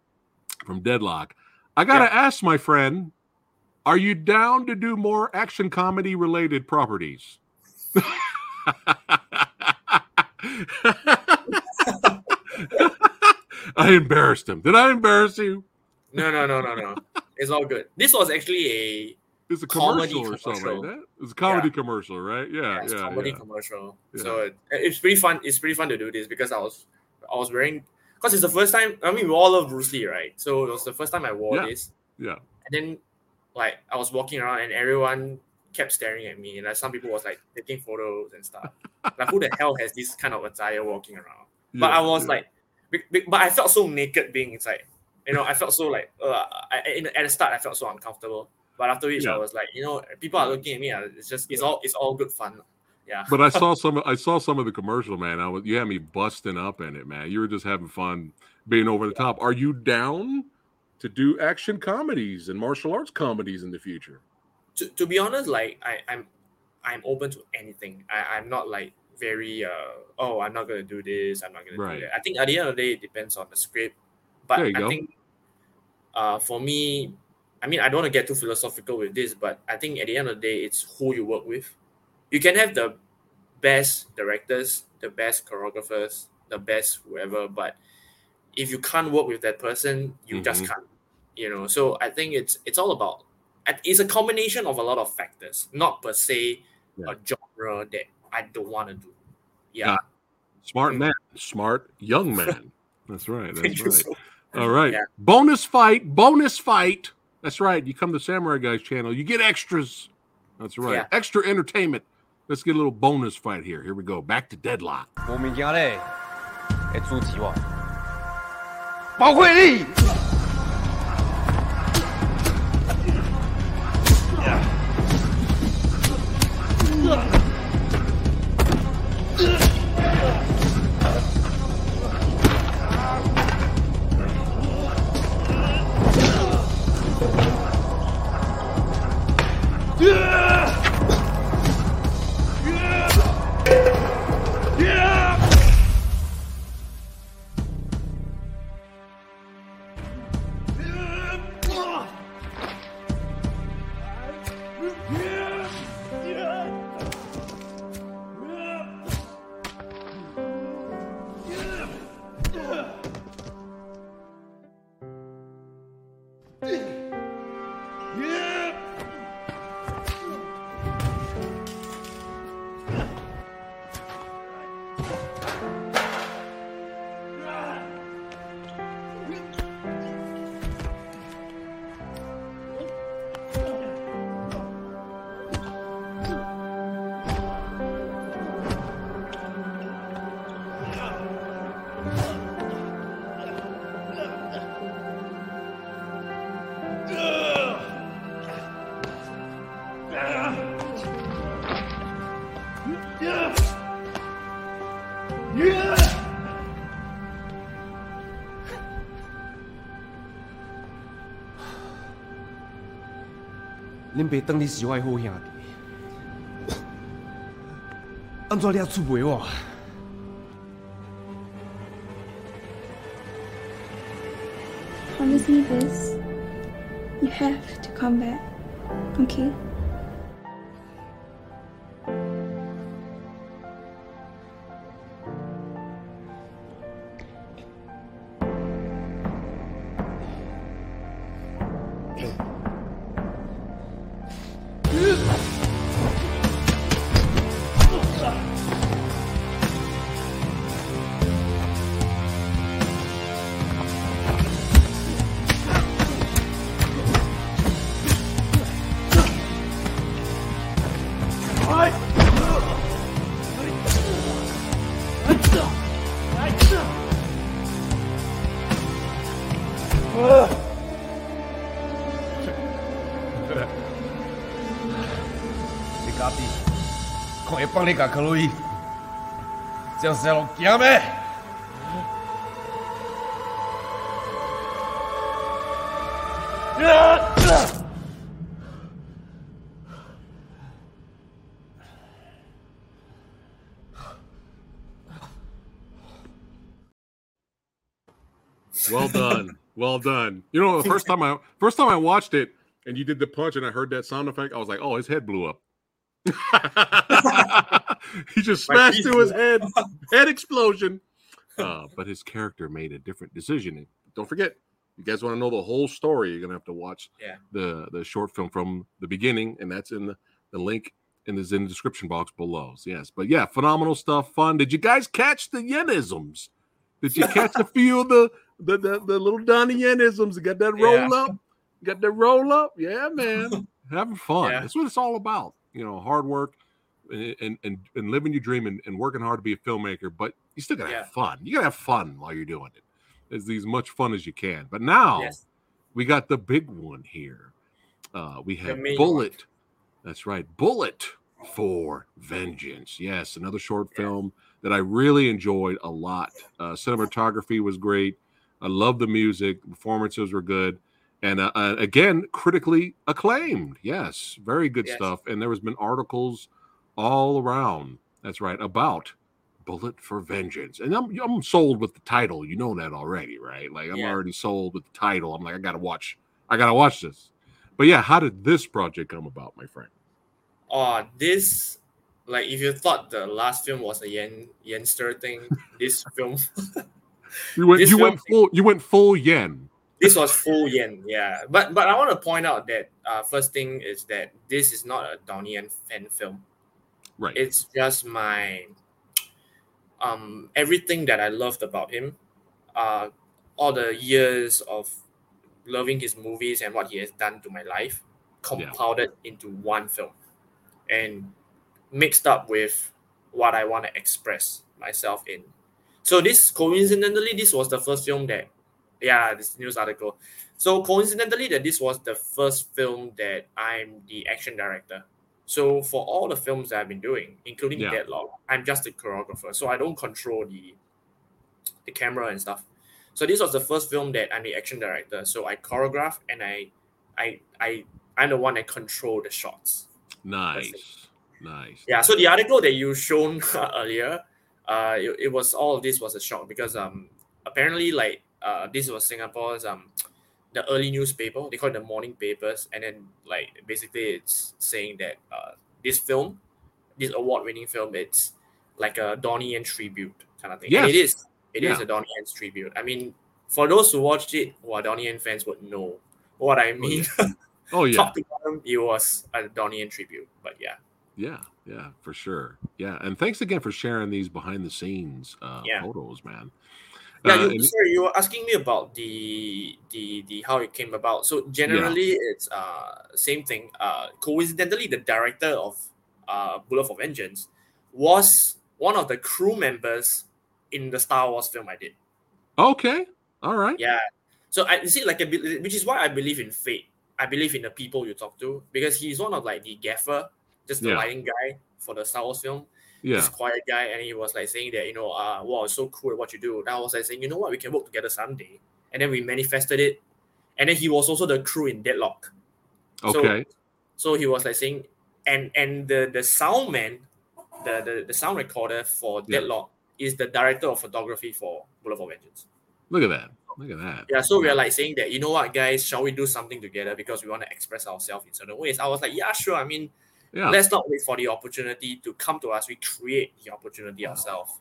from Deadlock. I got to yeah. ask, my friend, are you down to do more action comedy-related properties? I embarrassed him. Did I embarrass you? No, no, no, no, no. It's all good. This was actually a... It's a commercial, commercial or something like that. It's a comedy yeah. commercial, right? Yeah, yeah. It's a yeah, comedy yeah. commercial. Yeah. So it, it's pretty fun. It's pretty fun to do this because I was... I was wearing because it's the first time. I mean, we all love Bruce Lee, right? So it was the first time I wore yeah. this. Yeah. And then, like, I was walking around and everyone kept staring at me, and like some people was like taking photos and stuff. Like, who the hell has this kind of attire walking around? Yeah, but I was yeah. like, but I felt so naked being inside. You know, I felt so like uh, I, in, at the start I felt so uncomfortable, but after which yeah. I was like, you know, people are looking at me. It's just it's all it's all good fun. Yeah. But I saw some. I saw some of the commercial, man. I was you had me busting up in it, man. You were just having fun being over the yeah. top. Are you down to do action comedies and martial arts comedies in the future? To, to be honest, like I, I'm, I'm open to anything. I, I'm not like very. Uh, oh, I'm not gonna do this. I'm not gonna right. do that. I think at the end of the day, it depends on the script. But I go. think, uh, for me, I mean, I don't want to get too philosophical with this, but I think at the end of the day, it's who you work with. You can have the best directors, the best choreographers, the best whoever, but if you can't work with that person, you mm-hmm. just can't. You know, so I think it's it's all about it's a combination of a lot of factors, not per se yeah. a genre that I don't want to do. Yeah, nah. smart man, smart young man. That's right. That's right. So- all right, yeah. bonus fight, bonus fight. That's right. You come to Samurai Guy's channel, you get extras. That's right, yeah. extra entertainment. Let's get a little bonus fight here. Here we go. Back to Deadlock. 恁爸当你是我的好兄弟，安怎你还出卖我？Promise me this. You have to come back, okay? Let me get Chloe. That's how I am. Well done. Well done. You know, the first time I first time I watched it and you did the punch and I heard that sound effect, I was like, oh, his head blew up. He just smashed through his head, head explosion. Uh, but his character made a different decision. And don't forget, you guys want to know the whole story, you're going to have to watch yeah. the, the short film from the beginning, and that's in the, the link in the, in the description box below. So yes, but yeah, phenomenal stuff, fun. Did you guys catch the Yenisms? Did you catch a few of the, the, the, the little Donnie Yenisms? You got that roll yeah. up? You got that roll up? Yeah, man. Having fun. Yeah. That's what it's all about. You know, hard work and and and living your dream and, and working hard to be a filmmaker, but you still gotta yeah. have fun. You gotta have fun while you're doing it. It's as much fun as you can. But now yes. we got the big one here. Uh, we have Bullet. One. That's right, Bullet for Vengeance. Yes, another short yeah. film that I really enjoyed a lot. Uh, cinematography was great. I love the music. Performances were good. And uh, uh, again, critically acclaimed. Yes, very good yes. stuff. And there has been articles all around. That's right, about Bullet for Vengeance. And I'm I'm sold with the title. You know that already, right? Like I'm yeah. already sold with the title. I'm like, I gotta watch. I gotta watch this. But yeah, how did this project come about, my friend? Oh, this like if you thought the last film was a Yen Yenster thing, this film you went you went full you went full Yen. This was full Yen, yeah. But but I want to point out that uh, first thing is that this is not a Donnie Yen fan film. Right. It's just my um everything that I loved about him, uh, all the years of loving his movies and what he has done to my life, compounded yeah. into one film, and mixed up with what I want to express myself in. So this coincidentally, this was the first film that. Yeah, this news article. So coincidentally, that this was the first film that I'm the action director. So for all the films that I've been doing, including yeah. Deadlock, I'm just the choreographer. So I don't control the the camera and stuff. So this was the first film that I'm the action director. So I choreograph and I, I, I, I'm the one that control the shots. Nice, nice. Yeah. So the article that you shown earlier, uh, it, it was all of this was a shock because um apparently like. Uh, this was Singapore's um, the early newspaper. They call it the morning papers, and then like basically it's saying that uh, this film, this award-winning film, it's like a Donnie Yen tribute kind of thing. Yes. And it is. It yeah. is a Donnie Yen tribute. I mean, for those who watched it, who are Donnie Yen fans would know what I mean. Oh yeah. Oh, yeah. Top to bottom, it was a Donnie Yen tribute. But yeah. Yeah, yeah, for sure. Yeah, and thanks again for sharing these behind-the-scenes uh, yeah. photos, man. Yeah, you, uh, sorry, you were asking me about the the the how it came about. So generally, yeah. it's uh same thing. Uh, coincidentally, the director of uh Bullet for Vengeance was one of the crew members in the Star Wars film I did. Okay, all right. Yeah, so I see like a, which is why I believe in fate. I believe in the people you talk to because he's one of like the gaffer, just the yeah. lighting guy for the Star Wars film. Yeah. This quiet guy, and he was like saying that, you know, uh, wow, it's so cool what you do. And I was like saying, you know what, we can work together someday. And then we manifested it. And then he was also the crew in Deadlock. Okay. So So he was like saying, and and the the sound man, the the, the sound recorder for Deadlock yeah. is the director of photography for Bullet for Vengeance. Look at that. Look at that. Yeah, so we are like saying that, you know what, guys, shall we do something together because we want to express ourselves in certain ways? I was like, yeah, sure. I mean, yeah. let's not wait for the opportunity to come to us. We create the opportunity ourselves.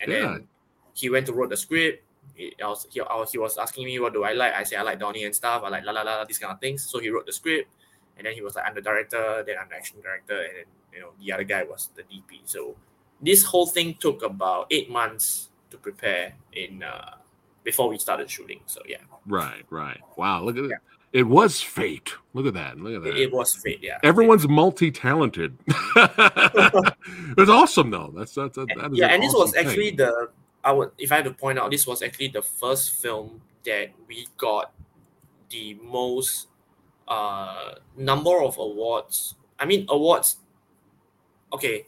And yeah. then he went to wrote the script. He, I was, he, I was, he was asking me, what do I like? I said, I like Donnie and stuff. I like la la la, these kind of things. So he wrote the script. And then he was like, I'm the director. Then I'm the action director. And then, you know, the other guy was the D P. So this whole thing took about eight months to prepare in... Uh, before we started shooting, so yeah. Right, right. Wow, look at yeah. it. It was fate. Look at that. Look at that. It, it was fate, yeah. Everyone's multi-talented. It was awesome, though. That's that's that, that is yeah. An and this awesome was actually thing. the I would if I had to point out, this was actually the first film that we got the most uh, number of awards. I mean, awards. Okay,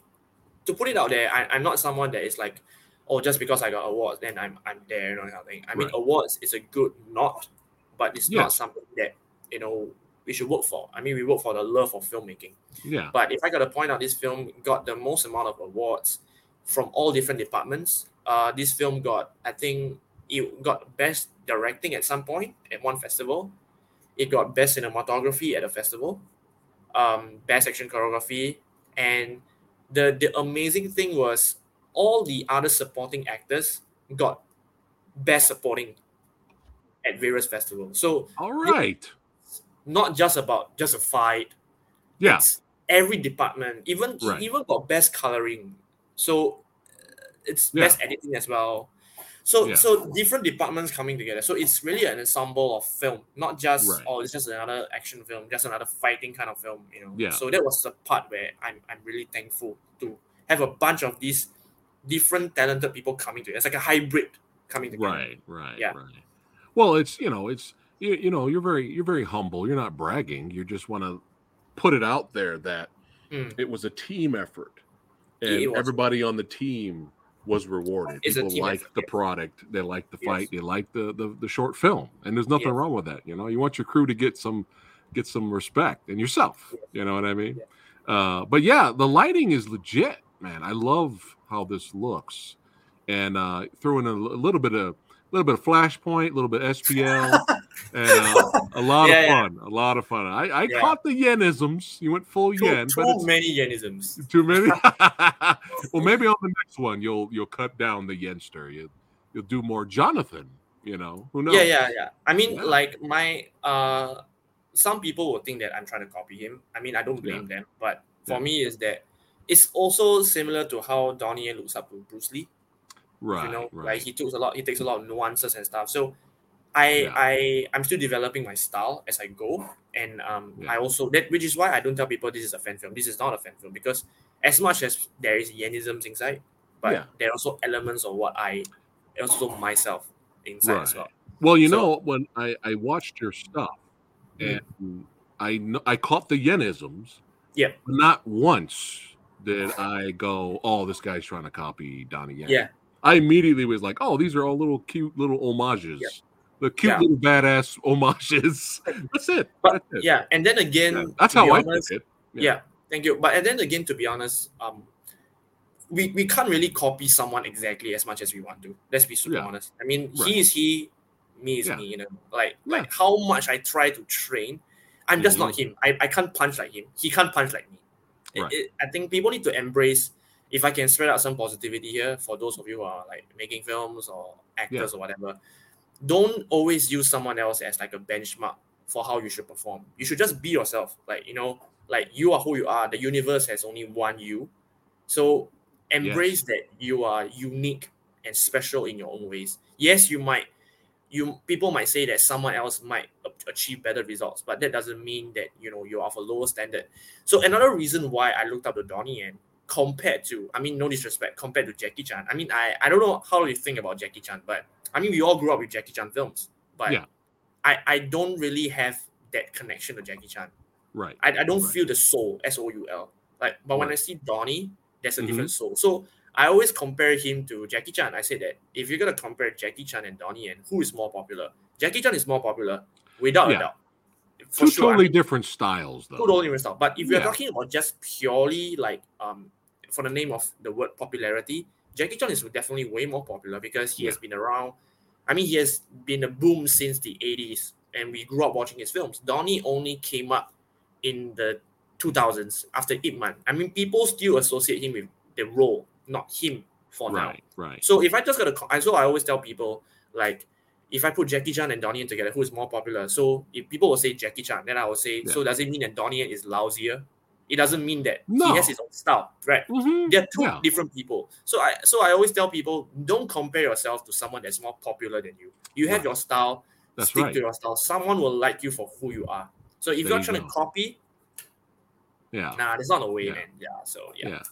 to put it out there, I, I'm not someone that is like, oh, just because I got awards, then I'm I'm there, you know, kind of thing. I mean, right. awards is a good nod, but it's yes. not something that, you know, we should work for. I mean, we work for the love of filmmaking. Yeah. But if I got to point out, this film got the most amount of awards from all different departments. Uh, this film got, I think, it got best directing at some point at one festival. It got best cinematography at a festival, um, best action choreography, and the the amazing thing was, all the other supporting actors got best supporting at various festivals. So, all right, not just about just a fight. Yeah, it's every department, even right. even got best coloring. So it's yeah. best editing as well. So yeah. so different departments coming together. So it's really an ensemble of film, not just right. oh, it's just another action film, just another fighting kind of film. You know. Yeah. So that was the part where I'm I'm really thankful to have a bunch of these different talented people coming to it. It's like a hybrid coming together. Right, right, yeah. right. Well, it's, you know, it's, you, you know, you're very, you're very humble. You're not bragging. You just want to put it out there that mm. it was a team effort and yeah, everybody on the team was rewarded. It's people liked effort. the product. They liked the fight. Yes. They liked the, the, the short film, and there's nothing yes. wrong with that. You know, you want your crew to get some, get some respect and yourself, yes. you know what I mean? Yes. Uh, but yeah, the lighting is legit, man. I love how this looks, and uh, throw in a, a little bit of little bit of Flashpoint, a little bit of S P L, and uh, a lot yeah, of fun, yeah. a lot of fun. I, I yeah. caught the Yenisms. You went full too, Yen, too but many Yenisms. Too many. Well, maybe on the next one you'll you'll cut down the Yenster. You you'll do more Jonathan. You know, who knows? Yeah, yeah, yeah. I mean, yeah. like my uh, some people will think that I'm trying to copy him. I mean, I don't blame yeah. them, but for yeah. me is that. It's also similar to how Donnie Yen looks up to Bruce Lee, right? You know, right. like he takes a lot, he takes a lot of nuances and stuff. So, I, yeah. I, I'm still developing my style as I go, and um, yeah. I also that which is why I don't tell people this is a fan film. This is not a fan film because as much as there is Yenisms inside, but yeah. there are also elements of what I, also myself inside right. as well. Well, you so, know, when I, I watched your stuff, and mm-hmm. I I caught the Yenisms, yeah, but not once. Did I go, oh, this guy's trying to copy Donnie Yen? Yeah. I immediately was like, oh, these are all little cute little homages. Yeah. The cute yeah. little badass homages. That's it. But that's it. Yeah. And then again, yeah. that's how I honest, did it. Yeah. yeah. Thank you. But and then again, to be honest, um, we, we can't really copy someone exactly as much as we want to. Let's be super yeah. honest. I mean, right. he is he, me is yeah. me, you know, like, yeah. like how much I try to train. I'm just mm-hmm. not him. I, I can't punch like him. He can't punch like me. Right. It, it, I think people need to embrace, if I can spread out some positivity here for those of you who are like making films or actors yeah. or whatever, don't always use someone else as like a benchmark for how you should perform. You should just be yourself. Like, you know, like you are who you are. The universe has only one you. So embrace yes. that you are unique and special in your own ways. Yes, you might, you people might say that someone else might achieve better results, but that doesn't mean that, you know, you're of a lower standard. So another reason why I looked up to Donnie Yen compared to, I mean, no disrespect, compared to Jackie Chan. I mean, I, I don't know how you think about Jackie Chan, but I mean, we all grew up with Jackie Chan films, but yeah. I, I don't really have that connection to Jackie Chan. Right. I, I don't right. feel the soul, S O U L. Like, but right. when I see Donnie, there's a mm-hmm. different soul. So I always compare him to Jackie Chan. I say that if you're going to compare Jackie Chan and Donnie Yen, who is more popular? Jackie Chan is more popular. Without yeah. a doubt. for two sure, totally I mean, different styles, though. Two totally different styles. But if you're yeah. talking about just purely like um, for the name of the word popularity, Jackie Chan is definitely way more popular because he yeah. has been around. I mean, he has been a boom since the eighties, and we grew up watching his films. Donnie only came up in the two thousands after Ip Man. I mean, people still associate him with the role, not him for right, now. Right. So if I just got to, so I always tell people, like, if I put Jackie Chan and Donnie Yen together, who is more popular? So if people will say Jackie Chan, then I will say, yeah. so does it mean that Donnie Yen is lousier? It doesn't mean that. No. He has his own style, right? Mm-hmm. They're two yeah. different people. So I so I always tell people, don't compare yourself to someone that's more popular than you. You have right. your style. That's stick right. to your style. Someone will like you for who you are. So if there you're you trying go. to copy, yeah, nah, there's not a way, yeah. man. Yeah, so yeah. yeah.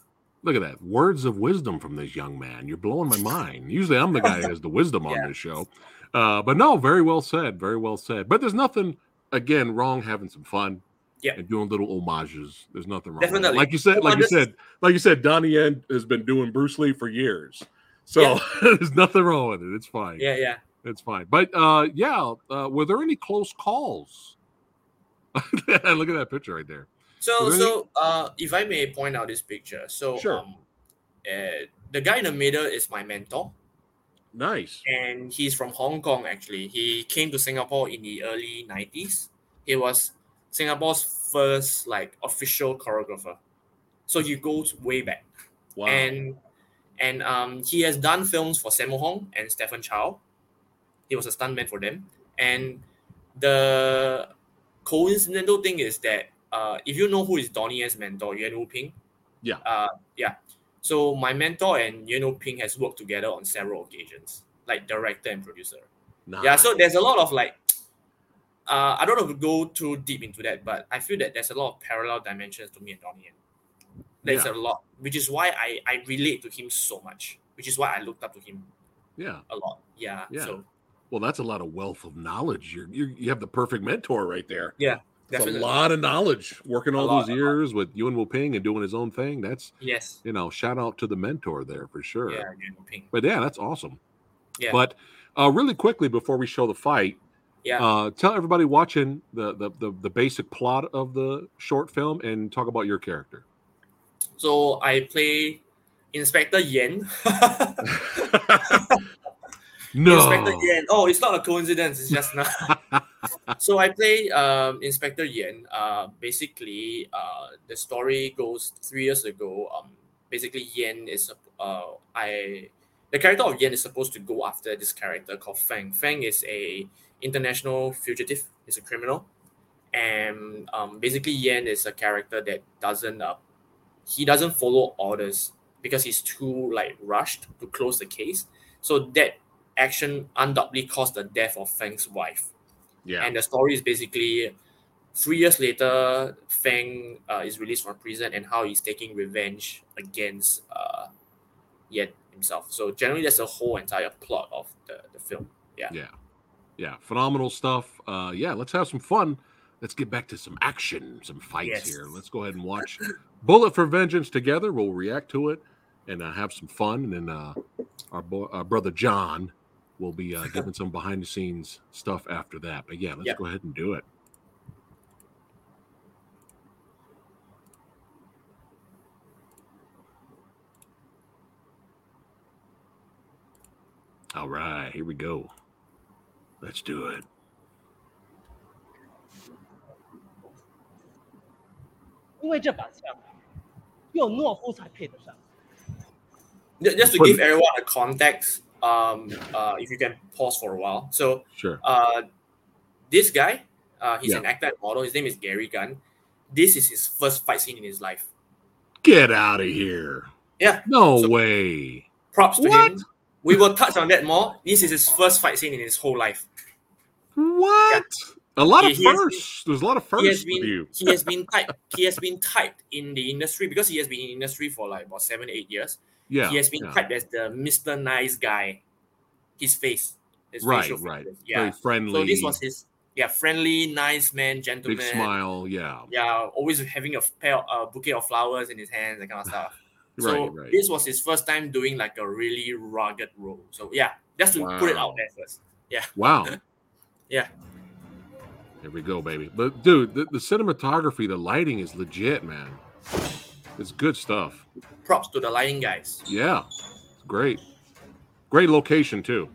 Look at that. Words of wisdom from this young man. You're blowing my mind. Usually I'm the guy who has the wisdom yeah. on this show. Uh, but no, very well said. Very well said. But there's nothing, again, wrong having some fun. Yeah. And doing little homages. There's nothing wrong. Definitely. With it. Like you said, like you said, like you said, Donnie Yen has been doing Bruce Lee for years. So yeah. there's nothing wrong with it. It's fine. Yeah, yeah. It's fine. But uh, yeah, uh, were there any close calls? Look at that picture right there. So there so any... uh, if I may point out this picture. So sure. um, uh, the guy in the middle is my mentor. Nice. And he's from Hong Kong, actually. He came to Singapore in the early nineties. He was Singapore's first like official choreographer, so he goes way back. Wow! And and um, he has done films for Sammo Hong and Stephen Chow. He was a stuntman for them. And the coincidental thing is that uh, if you know who is Donnie Yen's mentor, Yuen Woo Ping, yeah, uh, yeah. So my mentor and Yuen Woo Ping has worked together on several occasions, like director and producer. Nice. Yeah. So there's a lot of like. Uh, I don't know if we go too deep into that, but I feel that there's a lot of parallel dimensions to me and Donnie Yen. There's yeah. a lot, which is why I, I relate to him so much, which is why I looked up to him yeah. a lot. Yeah. yeah. So, well, that's a lot of wealth of knowledge. You're, you're, you have the perfect mentor right there. Yeah. That's definitely. A lot of knowledge working all lot, those years with Yuen Woo Ping and doing his own thing. That's, yes. you know, shout out to the mentor there for sure. Yeah, Yuen Woo Ping. But yeah, that's awesome. Yeah. But uh, really quickly before we show the fight, Yeah. Uh, tell everybody watching the, the, the, the basic plot of the short film and talk about your character. So I play Inspector Yen. No. Inspector Yen. Oh, it's not a coincidence. It's just not. So I play um, Inspector Yen. Uh, basically, uh, the story goes three years ago. Um, basically, Yen is... Uh, I The character of Yen is supposed to go after this character called Fang. Fang is a... international fugitive, is a criminal, and um, basically Yen is a character that doesn't uh, he doesn't follow orders because he's too like rushed to close the case. So that action undoubtedly caused the death of Fang's wife. Yeah, and the story is basically three years later, Fang uh, is released from prison and how he's taking revenge against uh, Yen himself. So generally, that's the whole entire plot of the, the film. Yeah. Yeah. Yeah, phenomenal stuff. Uh, yeah, let's have some fun. Let's get back to some action, some fights yes. here. Let's go ahead and watch Bullet for Vengeance together. We'll react to it and uh, have some fun. And then uh, our, bo- our brother John will be uh, giving some behind-the-scenes stuff after that. But yeah, let's yep. go ahead and do it. All right, here we go. Let's do it. Just to give everyone a context, um, uh, if you can pause for a while. So, sure. uh, this guy, uh, he's yeah. an actor and model. His name is Gary Gunn. This is his first fight scene in his life. Get out of here. Yeah. No so, way. Props to what? him. We will touch on that more. This is his first fight scene in his whole life. What? Yeah. A lot of firsts. There's a lot of firsts with you. He has been typed. He has been typed in the industry because he has been in the industry for like about seven, eight years. Yeah. He has been yeah. typed as the Mister Nice Guy. His face. His right, facial right. Face. Yeah. Very friendly. So this was his yeah, friendly, nice man, gentleman. Big smile, yeah. Yeah, always having a pair of, a bouquet of flowers in his hands, that kind of stuff. So right, right. this was his first time doing like a really rugged role. So yeah, just to wow. put it out there first. Yeah. Wow. yeah. There we go, baby. But dude, the, the cinematography, the lighting is legit, man. It's good stuff. Props to the lighting guys. Yeah, it's great. Great location too.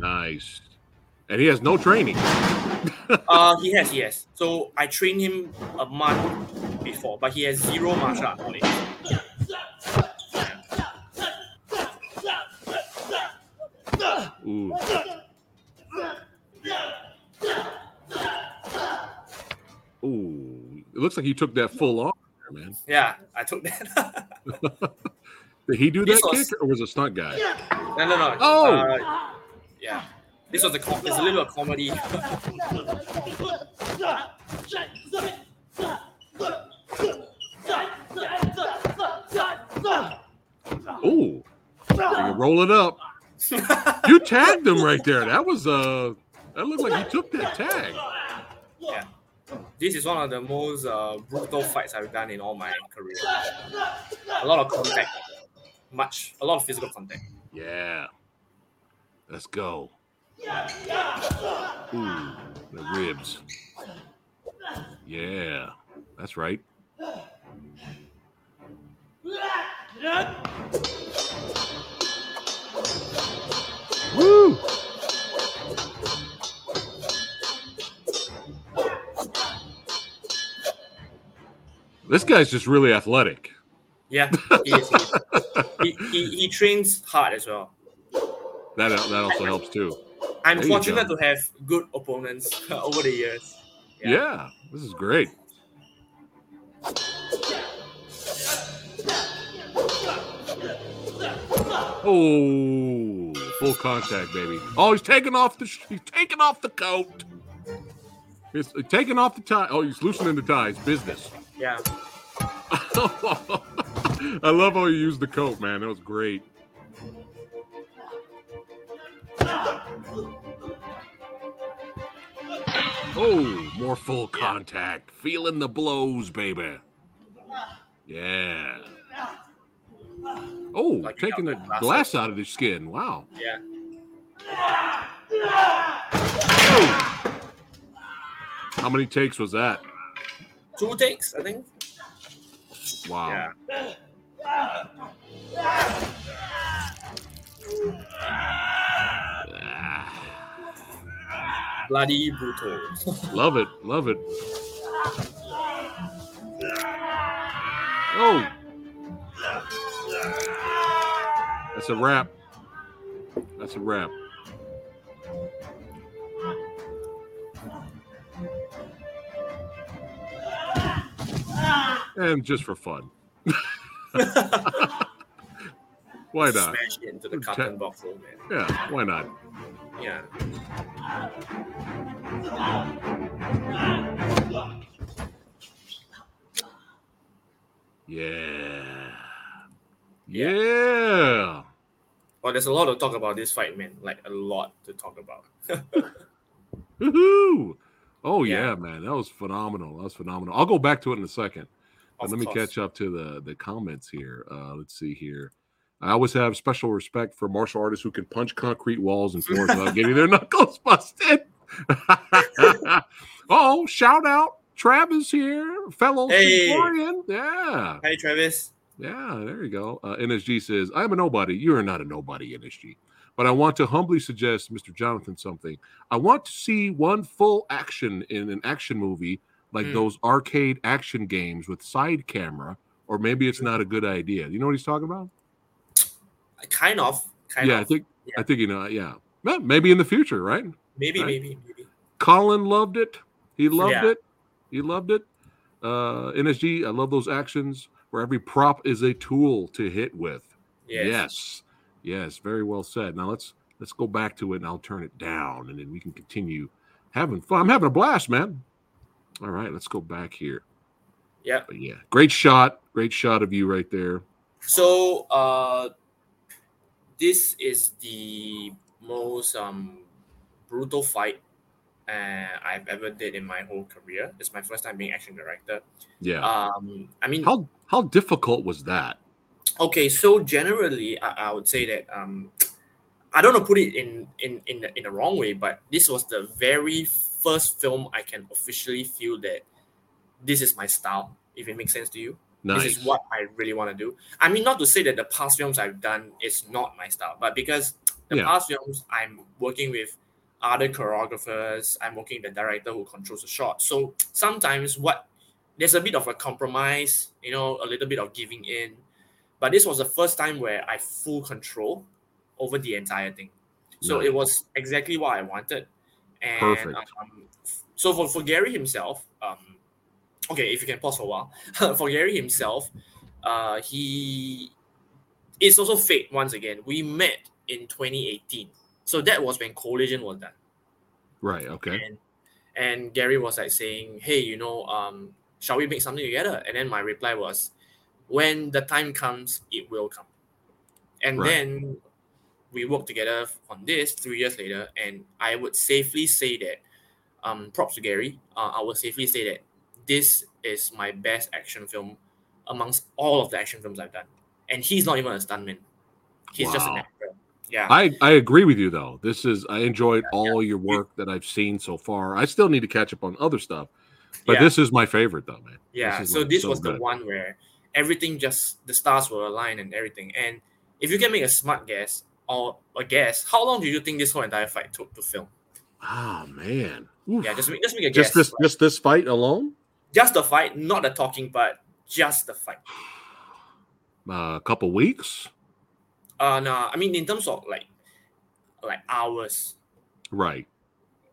Nice. And he has no training. uh, he has, yes. So I trained him a month before, but he has zero martial art knowledge. Ooh. Ooh. It looks like he took that full off there, man. Yeah, I took that. Did he do that was... kick, or was it a stunt guy? No, no, no. Oh! Uh, yeah. This was a, com- it's a little of comedy. Ooh. Roll it up. You tagged him right there. That was, uh, that looked like you took that tag. Yeah. This is one of the most uh, brutal fights I've done in all my career. A lot of contact. Much. A lot of physical contact. Yeah. Let's go. Ooh, the ribs. Yeah, that's right. Woo! This guy's just really athletic. Yeah, he is. He, is. he, he, he trains hard as well. That, that also helps too. I'm there fortunate to have good opponents uh, over the years. Yeah. yeah, this is great. Oh, full contact, baby! Oh, he's taking off the sh- he's taking off the coat. He's taking off the tie. Oh, he's loosening the ties. Business. Yeah. I love how he used the coat, man. That was great. Oh, more full contact. Yeah. Feeling the blows, baby. Yeah. Oh, like taking the glass, glass out of his skin. Wow. Yeah. Oh. How many takes was that? Two takes, I think. Wow. Yeah. Bloody brutal. Love it. Love it. Oh. That's a wrap. That's a wrap. And just for fun. Why not? Smash it into the cotton Ten- box, man. Yeah, why not? Yeah. Yeah. Yeah. Well, there's a lot to talk about this fight, man. Like, a lot to talk about. Woohoo! Oh, yeah. yeah, man. That was phenomenal. That was phenomenal. I'll go back to it in a second. But let me catch up to the, the comments here. Uh, let's see here. I always have special respect for martial artists who can punch concrete walls and floors without getting their knuckles busted. Oh, shout out. Travis here. Fellow hey. Singaporean. Yeah. Hey, Travis. Yeah, there you go. Uh, N S G says, I'm a nobody. You are not a nobody, N S G. But I want to humbly suggest, Mister Jonathan, something. I want to see one full action in an action movie like mm. those arcade action games with side camera, or maybe it's not a good idea. You know what he's talking about? Kind of, kind yeah, of. I think, yeah, I think you know. Yeah, well, maybe in the future, right? Maybe, right? maybe, maybe. Colin loved it. He loved yeah. it. He loved it. Uh, N S G, I love those actions where every prop is a tool to hit with. Yes, yes, yes very well said. Now let's let's go back to it, and I'll turn it down, and then we can continue having fun. I'm having a blast, man. All right, let's go back here. Yeah, but yeah. Great shot. Great shot of you right there. So. uh This is the most um brutal fight uh, I've ever did in my whole career. It's my first time being action director. Yeah. Um, I mean, how how difficult was that? Okay, so generally, I, I would say that um, I don't want to put it in in in the, in the wrong way, but this was the very first film I can officially feel that this is my style. If it makes sense to you. Nice. This is what I really want to do. I mean, not to say that the past films I've done is not my style, but because the yeah. past films I'm working with other choreographers, I'm working with the director who controls the shot. So sometimes what there's a bit of a compromise, you know, a little bit of giving in. But this was the first time where I full control over the entire thing. So nice. It was exactly what I wanted. And perfect. Um, so for, for Gary himself, um, okay, if you can pause for a while. For Gary himself, uh, he it's also fate once again. We met in twenty eighteen. So that was when Coalition was done. Right, okay. And, and Gary was like saying, hey, you know, um, shall we make something together? And then my reply was, when the time comes, it will come. And right. then we worked together on this three years later. And I would safely say that, um, props to Gary, uh, I would safely say that this is my best action film amongst all of the action films I've done. And he's not even a stuntman. He's wow. just an actor. Yeah. I, I agree with you, though. This is, I enjoyed yeah, all yeah. your work that I've seen so far. I still need to catch up on other stuff. But yeah. this is my favorite, though, man. Yeah. This so like, this so was good. The one where everything just, the stars were aligned and everything. And if you can make a smart guess or a guess, how long do you think this whole entire fight took to film? Oh, man. Oof. Yeah, just make, just make a just guess. This, like, just this fight alone? Just the fight, not the talking part. Just the fight. Uh, a couple weeks? Uh, no, I mean in terms of like, like hours. Right.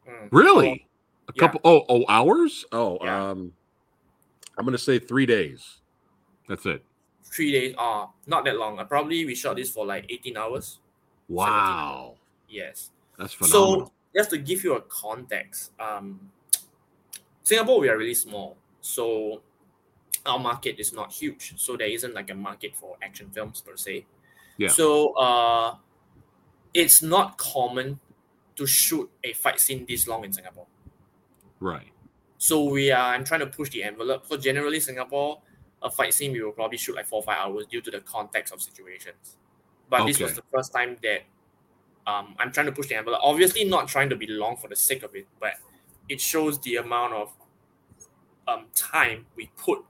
Mm. Really? Or, a couple? Yeah. Oh, oh, hours? Oh, yeah. um, I'm gonna say three days. That's it. Three days? Uh, not that long. Uh, probably we shot this for like eighteen hours. Wow. Yes. That's phenomenal. So just to give you a context, um, Singapore we are really small, so our market is not huge, so there isn't like a market for action films per se. Yeah. So uh, it's not common to shoot a fight scene this long in Singapore. Right. So we are. I'm trying to push the envelope. So generally, Singapore, a fight scene we will probably shoot like four or five hours due to the context of situations. But okay. this was the first time that um, I'm trying to push the envelope. Obviously, not trying to be long for the sake of it, but it shows the amount of um, time we put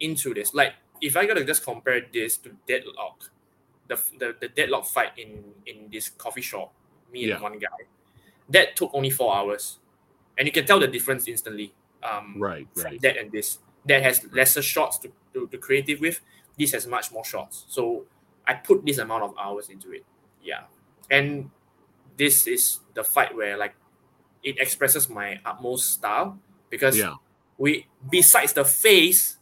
into this. Like if I gotta just compare this to Deadlock. The, the the Deadlock fight in, in this coffee shop, me and yeah. one guy, that took only four hours, and you can tell the difference instantly. Um, right, right. That and this, that has lesser shots to, to to creative with. This has much more shots. So I put this amount of hours into it. Yeah, and this is the fight where like it expresses my utmost style because yeah. we besides the face,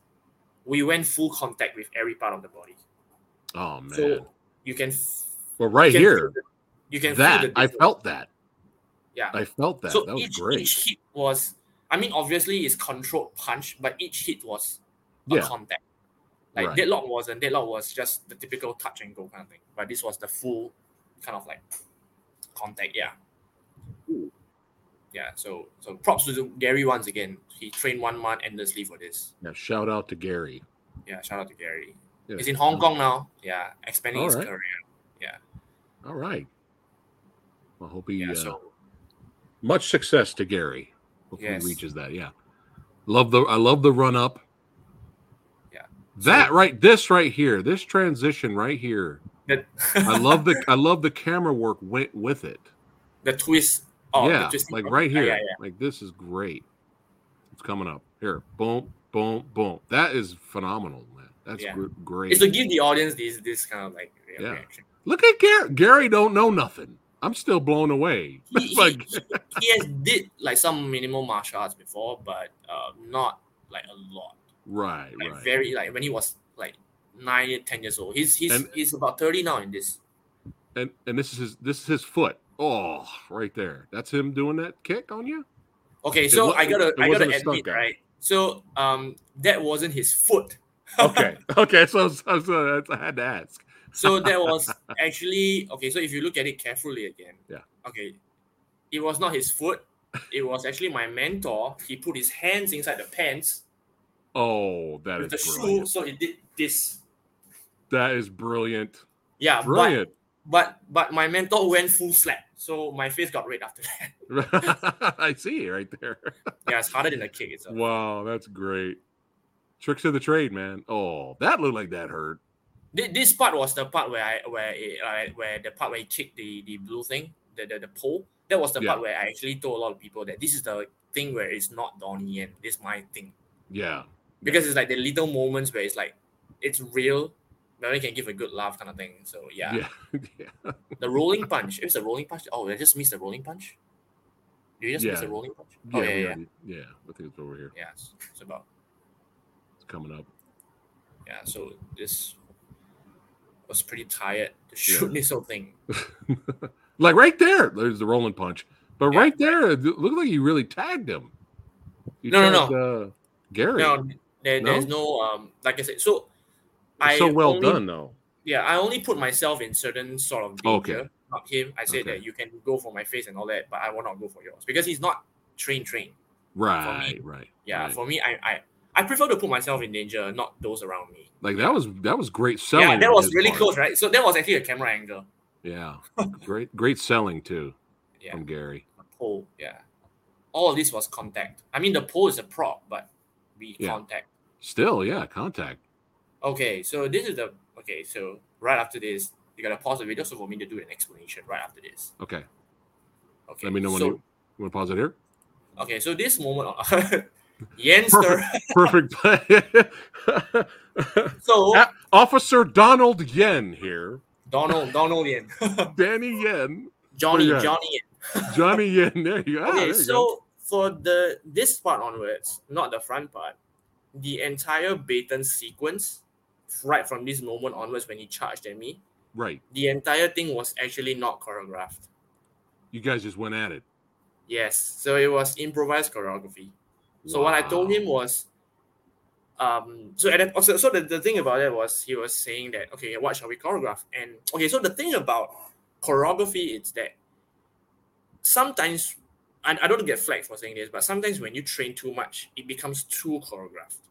we went full contact with every part of the body. Oh man. So you can well right you can here the, you can that feel the I felt that yeah I felt that so that was each, great each hit was I mean obviously it's controlled punch but each hit was a yeah. contact like right. Deadlock wasn't Deadlock was just the typical touch and go kind of thing but this was the full kind of like contact yeah Ooh. yeah so so props to Gary once again. He trained one month endlessly for this. Now shout out to Gary. Yeah shout out to Gary. Yeah. He's in Hong Kong now. Yeah, expanding all his right. career. Yeah. All right. Well, I hope he... Yeah, uh, so. Much success to Gary. Hope yes. he reaches that, yeah. Love the. I love the run-up. Yeah. That so, right, this right here, this transition right here. That, I love the I love the camera work went with it. The twist. Oh, yeah, the like right here. Yeah, yeah, yeah. Like this is great. It's coming up. Here, boom, boom, boom. That is phenomenal. That's yeah. great. It's to give the audience this this kind of like yeah. reaction. Look at Gary. Gary don't know nothing. I'm still blown away. He, like he, he has did like some minimal martial arts before, but uh, not like a lot. Right, like, right. Very like when he was like nine, ten years old. He's he's and, he's about thirty now in this. And and this is his this is his foot. Oh, right there. That's him doing that kick on you. Okay, so it, I gotta it, I gotta admit, right? So um, that wasn't his foot. okay, okay, so, so, so I had to ask. So that was actually, okay, so if you look at it carefully again, yeah. okay, it was not his foot. It was actually my mentor. He put his hands inside the pants. Oh, that with is the brilliant. Shoe, so he did this. That is brilliant. Yeah, brilliant. But, but but my mentor went full slap, so my face got red after that. I see right there. Yeah, it's harder than a kick itself. Wow, that's great. Tricks of the trade, man. Oh, that looked like that hurt. This part was the part where I where it, uh, where the part where he kicked the, the blue thing, the, the the pole. That was the yeah. part where I actually told a lot of people that this is the thing where it's not Donnie Yen. This is my thing. Yeah. Because it's like the little moments where it's like, it's real. Melanie can give a good laugh kind of thing. So, yeah. yeah. yeah. The rolling punch. It was a rolling punch. Oh, I just missed the rolling punch? Did you just yeah. miss the rolling punch? Yeah, oh, yeah, yeah. Already, yeah, I think it's over here. Yeah, it's, it's about. It's coming up. Yeah, so this was pretty tired to shoot yeah. this whole thing. Like right there, there's the rolling punch. But yeah. right there, it looked like you really tagged him. You no, tagged, no, no, uh, Gary. No, there, no, there's no, um, like I said, so I so well only, done though. Yeah, I only put myself in certain sort of danger, okay. not him. I said okay. that you can go for my face and all that, but I will not go for yours because he's not train train. Right, for me, right. Yeah, right. for me, I, I, I prefer to put myself in danger, not those around me. Like that was that was great selling. Yeah, that was really part. close, right? So that was actually a camera angle. Yeah, great, great selling too yeah. from Gary. The pole, yeah. All of this was contact. I mean, the pole is a prop, but we yeah. contact. Still, yeah, contact. Okay, so this is the okay. So right after this, you gotta pause the video so for me to do an explanation right after this. Okay. Okay. Let me know when so, you, you want to pause it here. Okay, so this moment, Yenster. Perfect. perfect. So At Officer Donald Yen here. Donald, Donald Yen. Danny Yen. Johnny, oh, yeah. Johnny Yen. Johnny Yen, there you go. Okay, ah, you so go. for the this part onwards, not the front part, the entire baton sequence, right from this moment onwards when he charged at me, right. the entire thing was actually not choreographed. You guys just went at it. Yes, so it was improvised choreography. Wow. So what I told him was, Um, so and also, so the, the thing about that was he was saying that, okay, what shall we choreograph? And okay, so the thing about choreography is that sometimes, and I don't get flack for saying this, but sometimes when you train too much, it becomes too choreographed,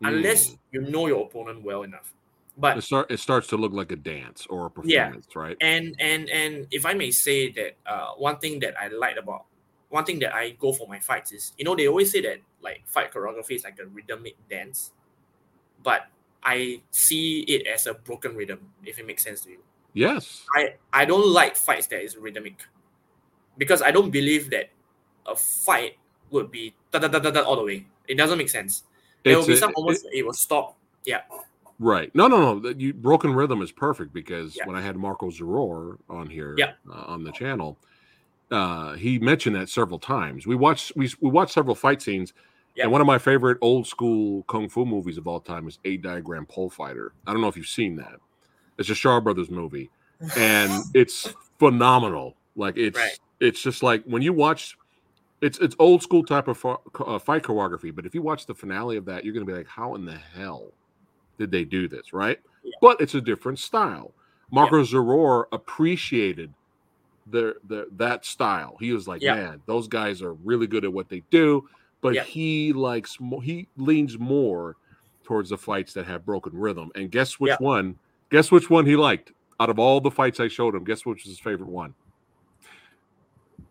mm. unless you know your opponent well enough. But it, start, it starts to look like a dance or a performance, yeah. right? And and and if I may say that, uh, one thing that I like about One thing that I go for my fights is, you know, they always say that like fight choreography is like a rhythmic dance, but I see it as a broken rhythm, if it makes sense to you. Yes. I, I don't like fights that is rhythmic because I don't believe that a fight would be da da da da da all the way. It doesn't make sense. There it's will be a, some moments it, it will stop. Yeah. Right. No, no, no. You, broken rhythm is perfect because yeah. when I had Marco Zeror on here yeah. uh, on the channel, Uh, he mentioned that several times. We watched we, we watched several fight scenes, yep. and one of my favorite old school kung fu movies of all time is Eight Diagram Pole Fighter. I don't know if you've seen that. It's a Shaw Brothers movie, and it's phenomenal. Like it's right. it's just like when you watch, it's it's old school type of fo- uh, fight choreography. But if you watch the finale of that, you're gonna be like, how in the hell did they do this, right? Yeah. But it's a different style. Marco yeah. Zeror appreciated. The, the that style. He was like, yeah. man, those guys are really good at what they do, but yeah. he likes he leans more towards the fights that have broken rhythm. And guess which yeah. one? Guess which one he liked out of all the fights I showed him. Guess which was his favorite one?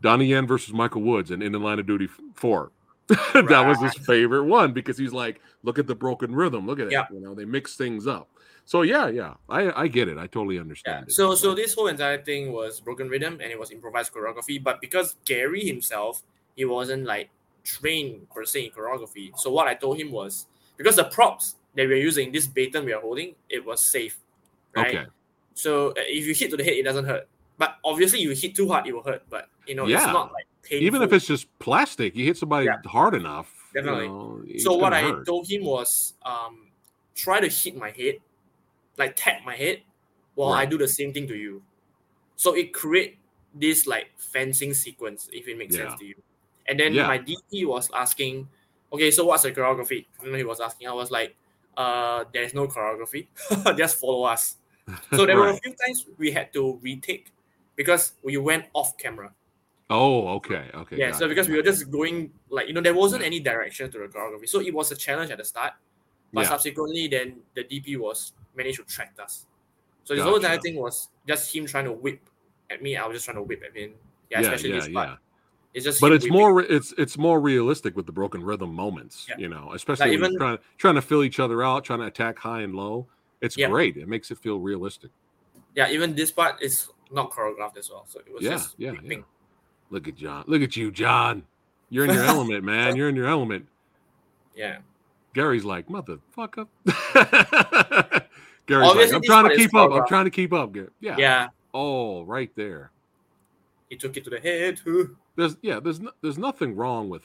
Donnie Yen versus Michael Woods in In the Line of Duty four. Right. That was his favorite one because he's like, look at the broken rhythm. Look at yeah. it. You know, they mix things up. So yeah, yeah, I, I get it. I totally understand. Yeah. It. So so this whole entire thing was broken rhythm and it was improvised choreography. But because Gary himself, he wasn't like trained per se in choreography. So what I told him was because the props that we're using, this baton we are holding, it was safe, right? Okay. So if you hit to the head, it doesn't hurt. But obviously, you hit too hard, it will hurt. But you know, yeah. it's not like painful. Even if it's just plastic, you hit somebody yeah. hard enough. Definitely. You know, so what I hurt. told him was, um, try to hit my head. Like tap my head while right. I do the same thing to you. So it create this like fencing sequence, if it makes yeah. sense to you. And then yeah. my D P was asking, okay, so what's the choreography? I don't know, he was asking. I was like, uh, there's no choreography. Just follow us. So there right. were a few times we had to retake because we went off camera. Oh, okay, okay. Yeah, so it. because we were just going, like, you know, there wasn't any direction to the choreography. So it was a challenge at the start, but yeah. subsequently then the D P was managed to track us. So this gotcha. whole entire thing was just him trying to whip at me. I was just trying to whip at him. Yeah, yeah especially yeah, this part. Yeah. It's just but it's whipping. more it's it's more realistic with the broken rhythm moments, yeah. you know, especially like when even, trying, trying to fill each other out, trying to attack high and low. It's yeah. great. It makes it feel realistic. Yeah, even this part is not choreographed as well. So it was yeah, just yeah, yeah. Look at John. Look at you, John. You're in your element, man. You're in your element. Yeah. Gary's like, motherfucker. Gary's Obviously, like, I'm trying to keep up. I'm trying to keep up. Yeah. Yeah. Oh, right there. He took it to the head. There's yeah, there's no, there's nothing wrong with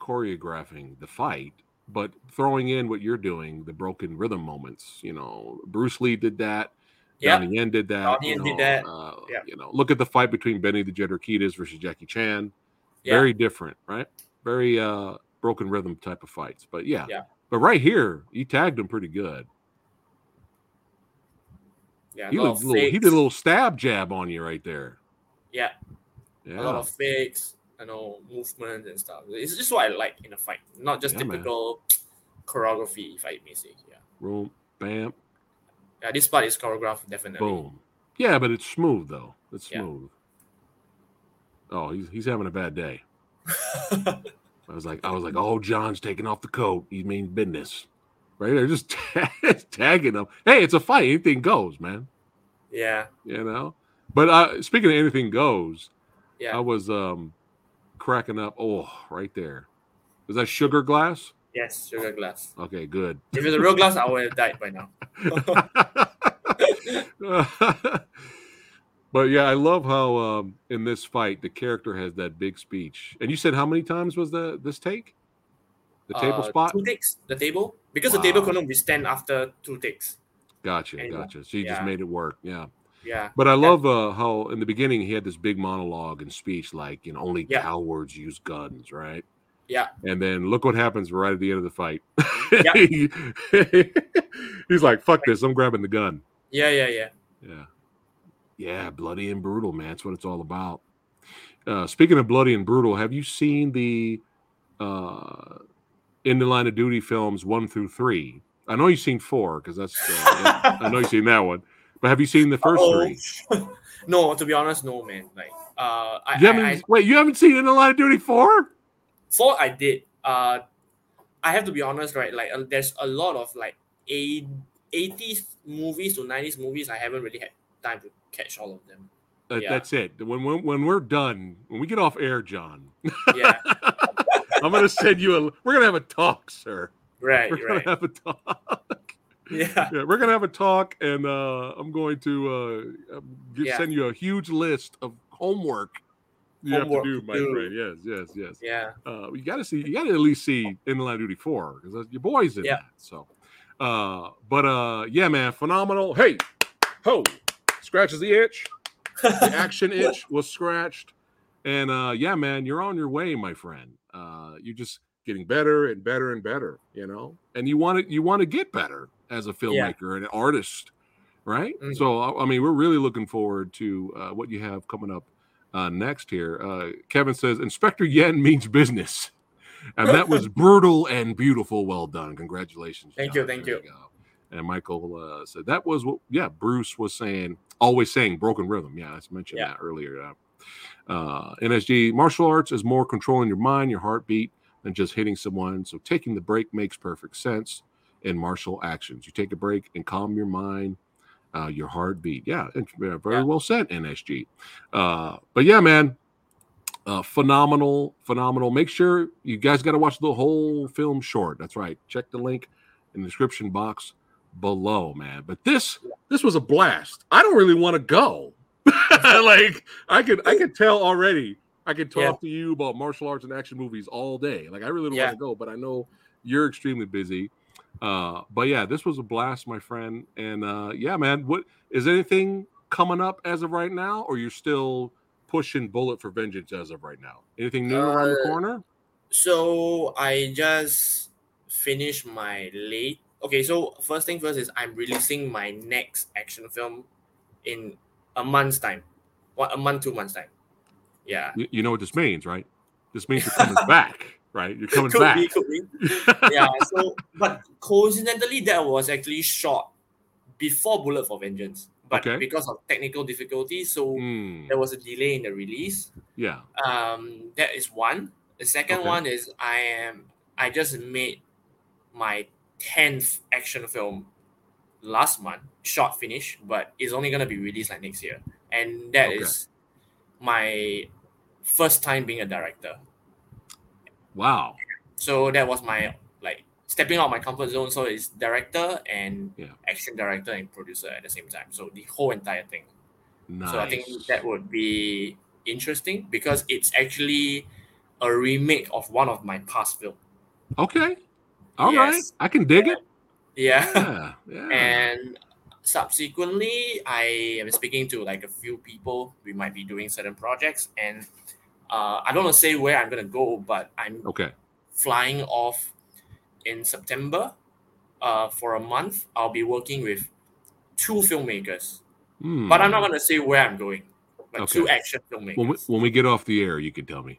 choreographing the fight, but throwing in what you're doing, the broken rhythm moments. You know, Bruce Lee did that. Yep. Donnie Yen did that. Donnie Yen did that. Uh, yep. You know, look at the fight between Benny the Jet Keaton versus Jackie Chan. Yep. Very different, right? Very uh, broken rhythm type of fights. But yeah, yeah. But right here, you tagged him pretty good. Yeah, he, a little, he did a little stab jab on you right there. Yeah. Yeah. A lot of fakes, you know, movements and stuff. It's just what I like in a fight, not just yeah, typical man. choreography, fight music. Yeah. Room, bam. Yeah, this part is choreographed, definitely. Boom. Yeah, but it's smooth, though. It's yeah. smooth. Oh, he's he's having a bad day. I was like, I was like, oh, John's taking off the coat. He means business. Right there, just t- tagging him. Hey, it's a fight. Anything goes, man. Yeah. You know? But uh, speaking of anything goes, yeah. I was um, cracking up. Oh, right there. Was that sugar glass? Yes, sugar glass. Okay, good. If it's a real glass, I would have died by now. But yeah, I love how um, in this fight the character has that big speech. And you said how many times was the this take? The uh, table spot? Two takes. The table, because wow. the table couldn't withstand after two takes. Gotcha, anyway. gotcha. So you yeah. just made it work. Yeah. Yeah. But I love uh, how in the beginning he had this big monologue and speech, like, you know, only yeah. cowards use guns, right? Yeah. And then look what happens right at the end of the fight. Yeah. He's like, fuck this. I'm grabbing the gun. Yeah, yeah, yeah. Yeah. Yeah, bloody and brutal, man. That's what it's all about. Uh, speaking of bloody and brutal, have you seen the uh, In the Line of Duty films one through three? I know you've seen four because that's, uh, I know you've seen that one. But have you seen the first Uh-oh. three? No, to be honest, no, man. Like, uh, I, you I, I Wait, you haven't seen In the Line of Duty four? Four, I did. Uh, I have to be honest, right? Like, uh, there's a lot of like eighties movies to nineties movies. I haven't really had time to catch all of them. Uh, yeah. That's it. When, when when we're done, when we get off air, John. Yeah. I'm gonna send you a. We're gonna have a talk, sir. Right. We're right. gonna have a talk. Yeah. yeah. We're gonna have a talk, and uh, I'm going to uh, yeah. send you a huge list of homework. You Homework have to do, my do. friend. Yes, yes, yes. Yeah. Uh, you gotta see. You gotta at least see In the Line of Duty four because your boy's in yeah. that. So, uh, but uh, yeah, man, phenomenal. Hey, ho, scratches the itch. The action itch was scratched, and uh, yeah, man, you're on your way, my friend. Uh, you're just getting better and better and better. You know, and you want to you want to get better as a filmmaker yeah. and an artist, right? Mm-hmm. So, I mean, we're really looking forward to uh, what you have coming up. Uh, next here, uh, Kevin says, Inspector Yen means business. And that was brutal and beautiful. Well done. Congratulations. Thank John. you. Thank you. you and Michael uh, said that was what, yeah, Bruce was saying, always saying broken rhythm. Yeah, I mentioned yeah. that earlier. Uh, N S G, martial arts is more controlling your mind, your heartbeat, than just hitting someone. So taking the break makes perfect sense in martial actions. You take a break and calm your mind. Uh, your heartbeat. Yeah, very yeah. well said, N S G. Uh, but yeah, man, uh, phenomenal, phenomenal. Make sure you guys got to watch the whole film short. That's right. Check the link in the description box below, man. But this this was a blast. I don't really want to go. Like, I could, I could tell already. I could talk yeah. to you about martial arts and action movies all day. Like, I really don't yeah. want to go, but I know you're extremely busy. Uh, but yeah, this was a blast, my friend. And uh, yeah, man, what is anything coming up as of right now, or you're still pushing Bullet for Vengeance as of right now? Anything new uh, around the corner? So I just finished my late okay, so first thing first is I'm releasing my next action film in a month's time. What, a month, two months time. Yeah. You, you know what this means, right? This means you're coming back, right? You're coming could back. Be, could be. Yeah, so, but coincidentally, that was actually shot before Bullet for Vengeance. But okay. because of technical difficulties, so mm. there was a delay in the release. Yeah. Um, that is one. The second okay. one is I am I just made my tenth action film last month, short finish, but it's only gonna be released like next year. And that okay. is my first time being a director. Wow. So that was my like stepping out of my comfort zone. So it's director and yeah. action director and producer at the same time. So the whole entire thing. Nice. So I think that would be interesting because it's actually a remake of one of my past films. Okay. All yes. right. I can dig yeah. it. Yeah. Yeah. yeah. And subsequently, I am speaking to like a few people. We might be doing certain projects. And uh, I don't want to say where I'm going to go, but I'm okay. flying off in September uh, for a month. I'll be working with two filmmakers. Mm. But I'm not going to say where I'm going. But okay. two action filmmakers. When we, when we get off the air, you can tell me.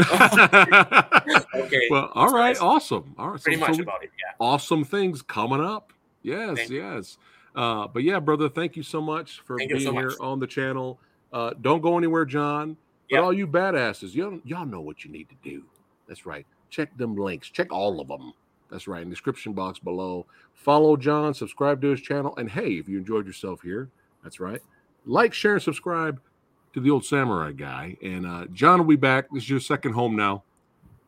okay. Well, all right, awesome. All right, pretty so, much so about it. Yeah. Awesome things coming up. Yes, thank yes. Uh, but yeah, brother, thank you so much for thank being so here much. on the channel. Uh, don't go anywhere, John. But yep. all you badasses, y'all, y'all know what you need to do. That's right. Check them links. Check all of them. That's right. In the description box below. Follow John. Subscribe to his channel. And hey, if you enjoyed yourself here, that's right. Like, share, and subscribe to the old samurai guy. And uh, John will be back. This is your second home now.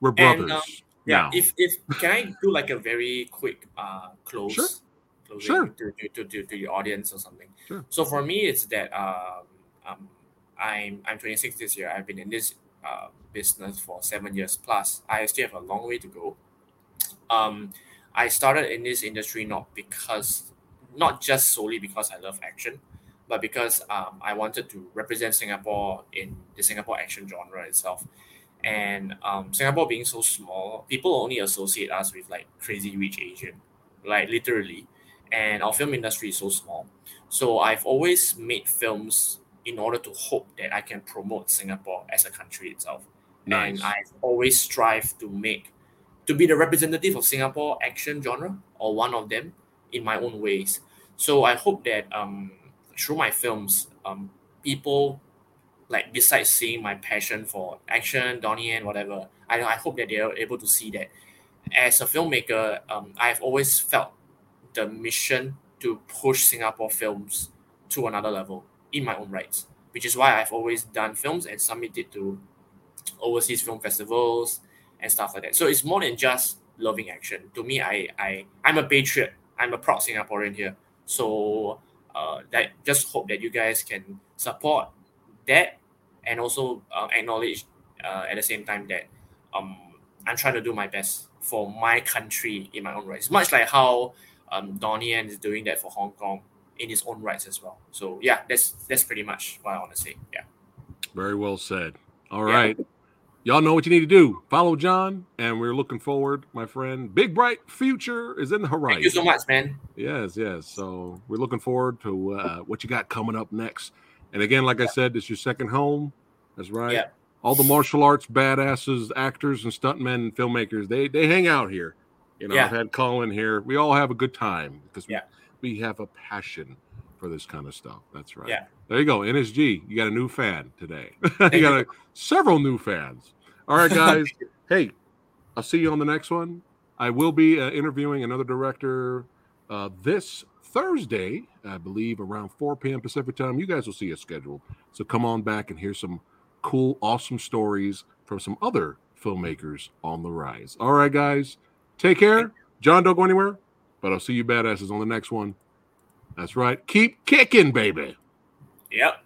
We're brothers. And, um, yeah. Now. If if can I do like a very quick uh, close, sure. close sure. To, to, to, to your audience or something. Sure. So for me, it's that um, um, I'm I'm twenty-six this year. I've been in this uh, business for seven years plus. I still have a long way to go. Um, I started in this industry not because, not just solely because I love action, but because um, I wanted to represent Singapore in the Singapore action genre itself. And um, Singapore being so small, people only associate us with like crazy rich Asian, like literally. And our film industry is so small. So I've always made films in order to hope that I can promote Singapore as a country itself. Nice. And I've always strived to make, to be the representative of Singapore action genre or one of them in my own ways. So I hope that um, through my films, um, people, like besides seeing my passion for action, Donnie Yen, whatever, I I hope that they are able to see that. As a filmmaker, um, I've always felt the mission to push Singapore films to another level in my own rights, which is why I've always done films and submitted to overseas film festivals and stuff like that. So it's more than just loving action. To me, I, I, I'm a patriot. I'm a proud Singaporean here. So... Uh, that just hope that you guys can support that and also uh, acknowledge uh, at the same time that um, I'm trying to do my best for my country in my own rights, much like how um, Donnie Yen is doing that for Hong Kong in his own rights as well. So yeah, that's that's pretty much what I want to say. Yeah. Very well said. All yeah. right. Y'all know what you need to do. Follow John, and we're looking forward, my friend. Big, bright future is in the horizon. Thank you so much, man. Yes, yes. So we're looking forward to uh, what you got coming up next. And again, like yeah. I said, this is your second home. That's right. Yeah. All the martial arts badasses, actors, and stuntmen and filmmakers, they they hang out here. You know, yeah. I've had Colin here. We all have a good time because yeah. we, we have a passion for this kind of stuff. That's right. Yeah. There you go. N S G, you got a new fan today. you got a, several new fans. All right, guys. Hey, I'll see you on the next one. I will be uh, interviewing another director uh, this Thursday, I believe, around four p.m. Pacific time. You guys will see us scheduled. So come on back and hear some cool, awesome stories from some other filmmakers on the rise. All right, guys. Take care. John, don't go anywhere, but I'll see you badasses on the next one. That's right. Keep kicking, baby. Yep.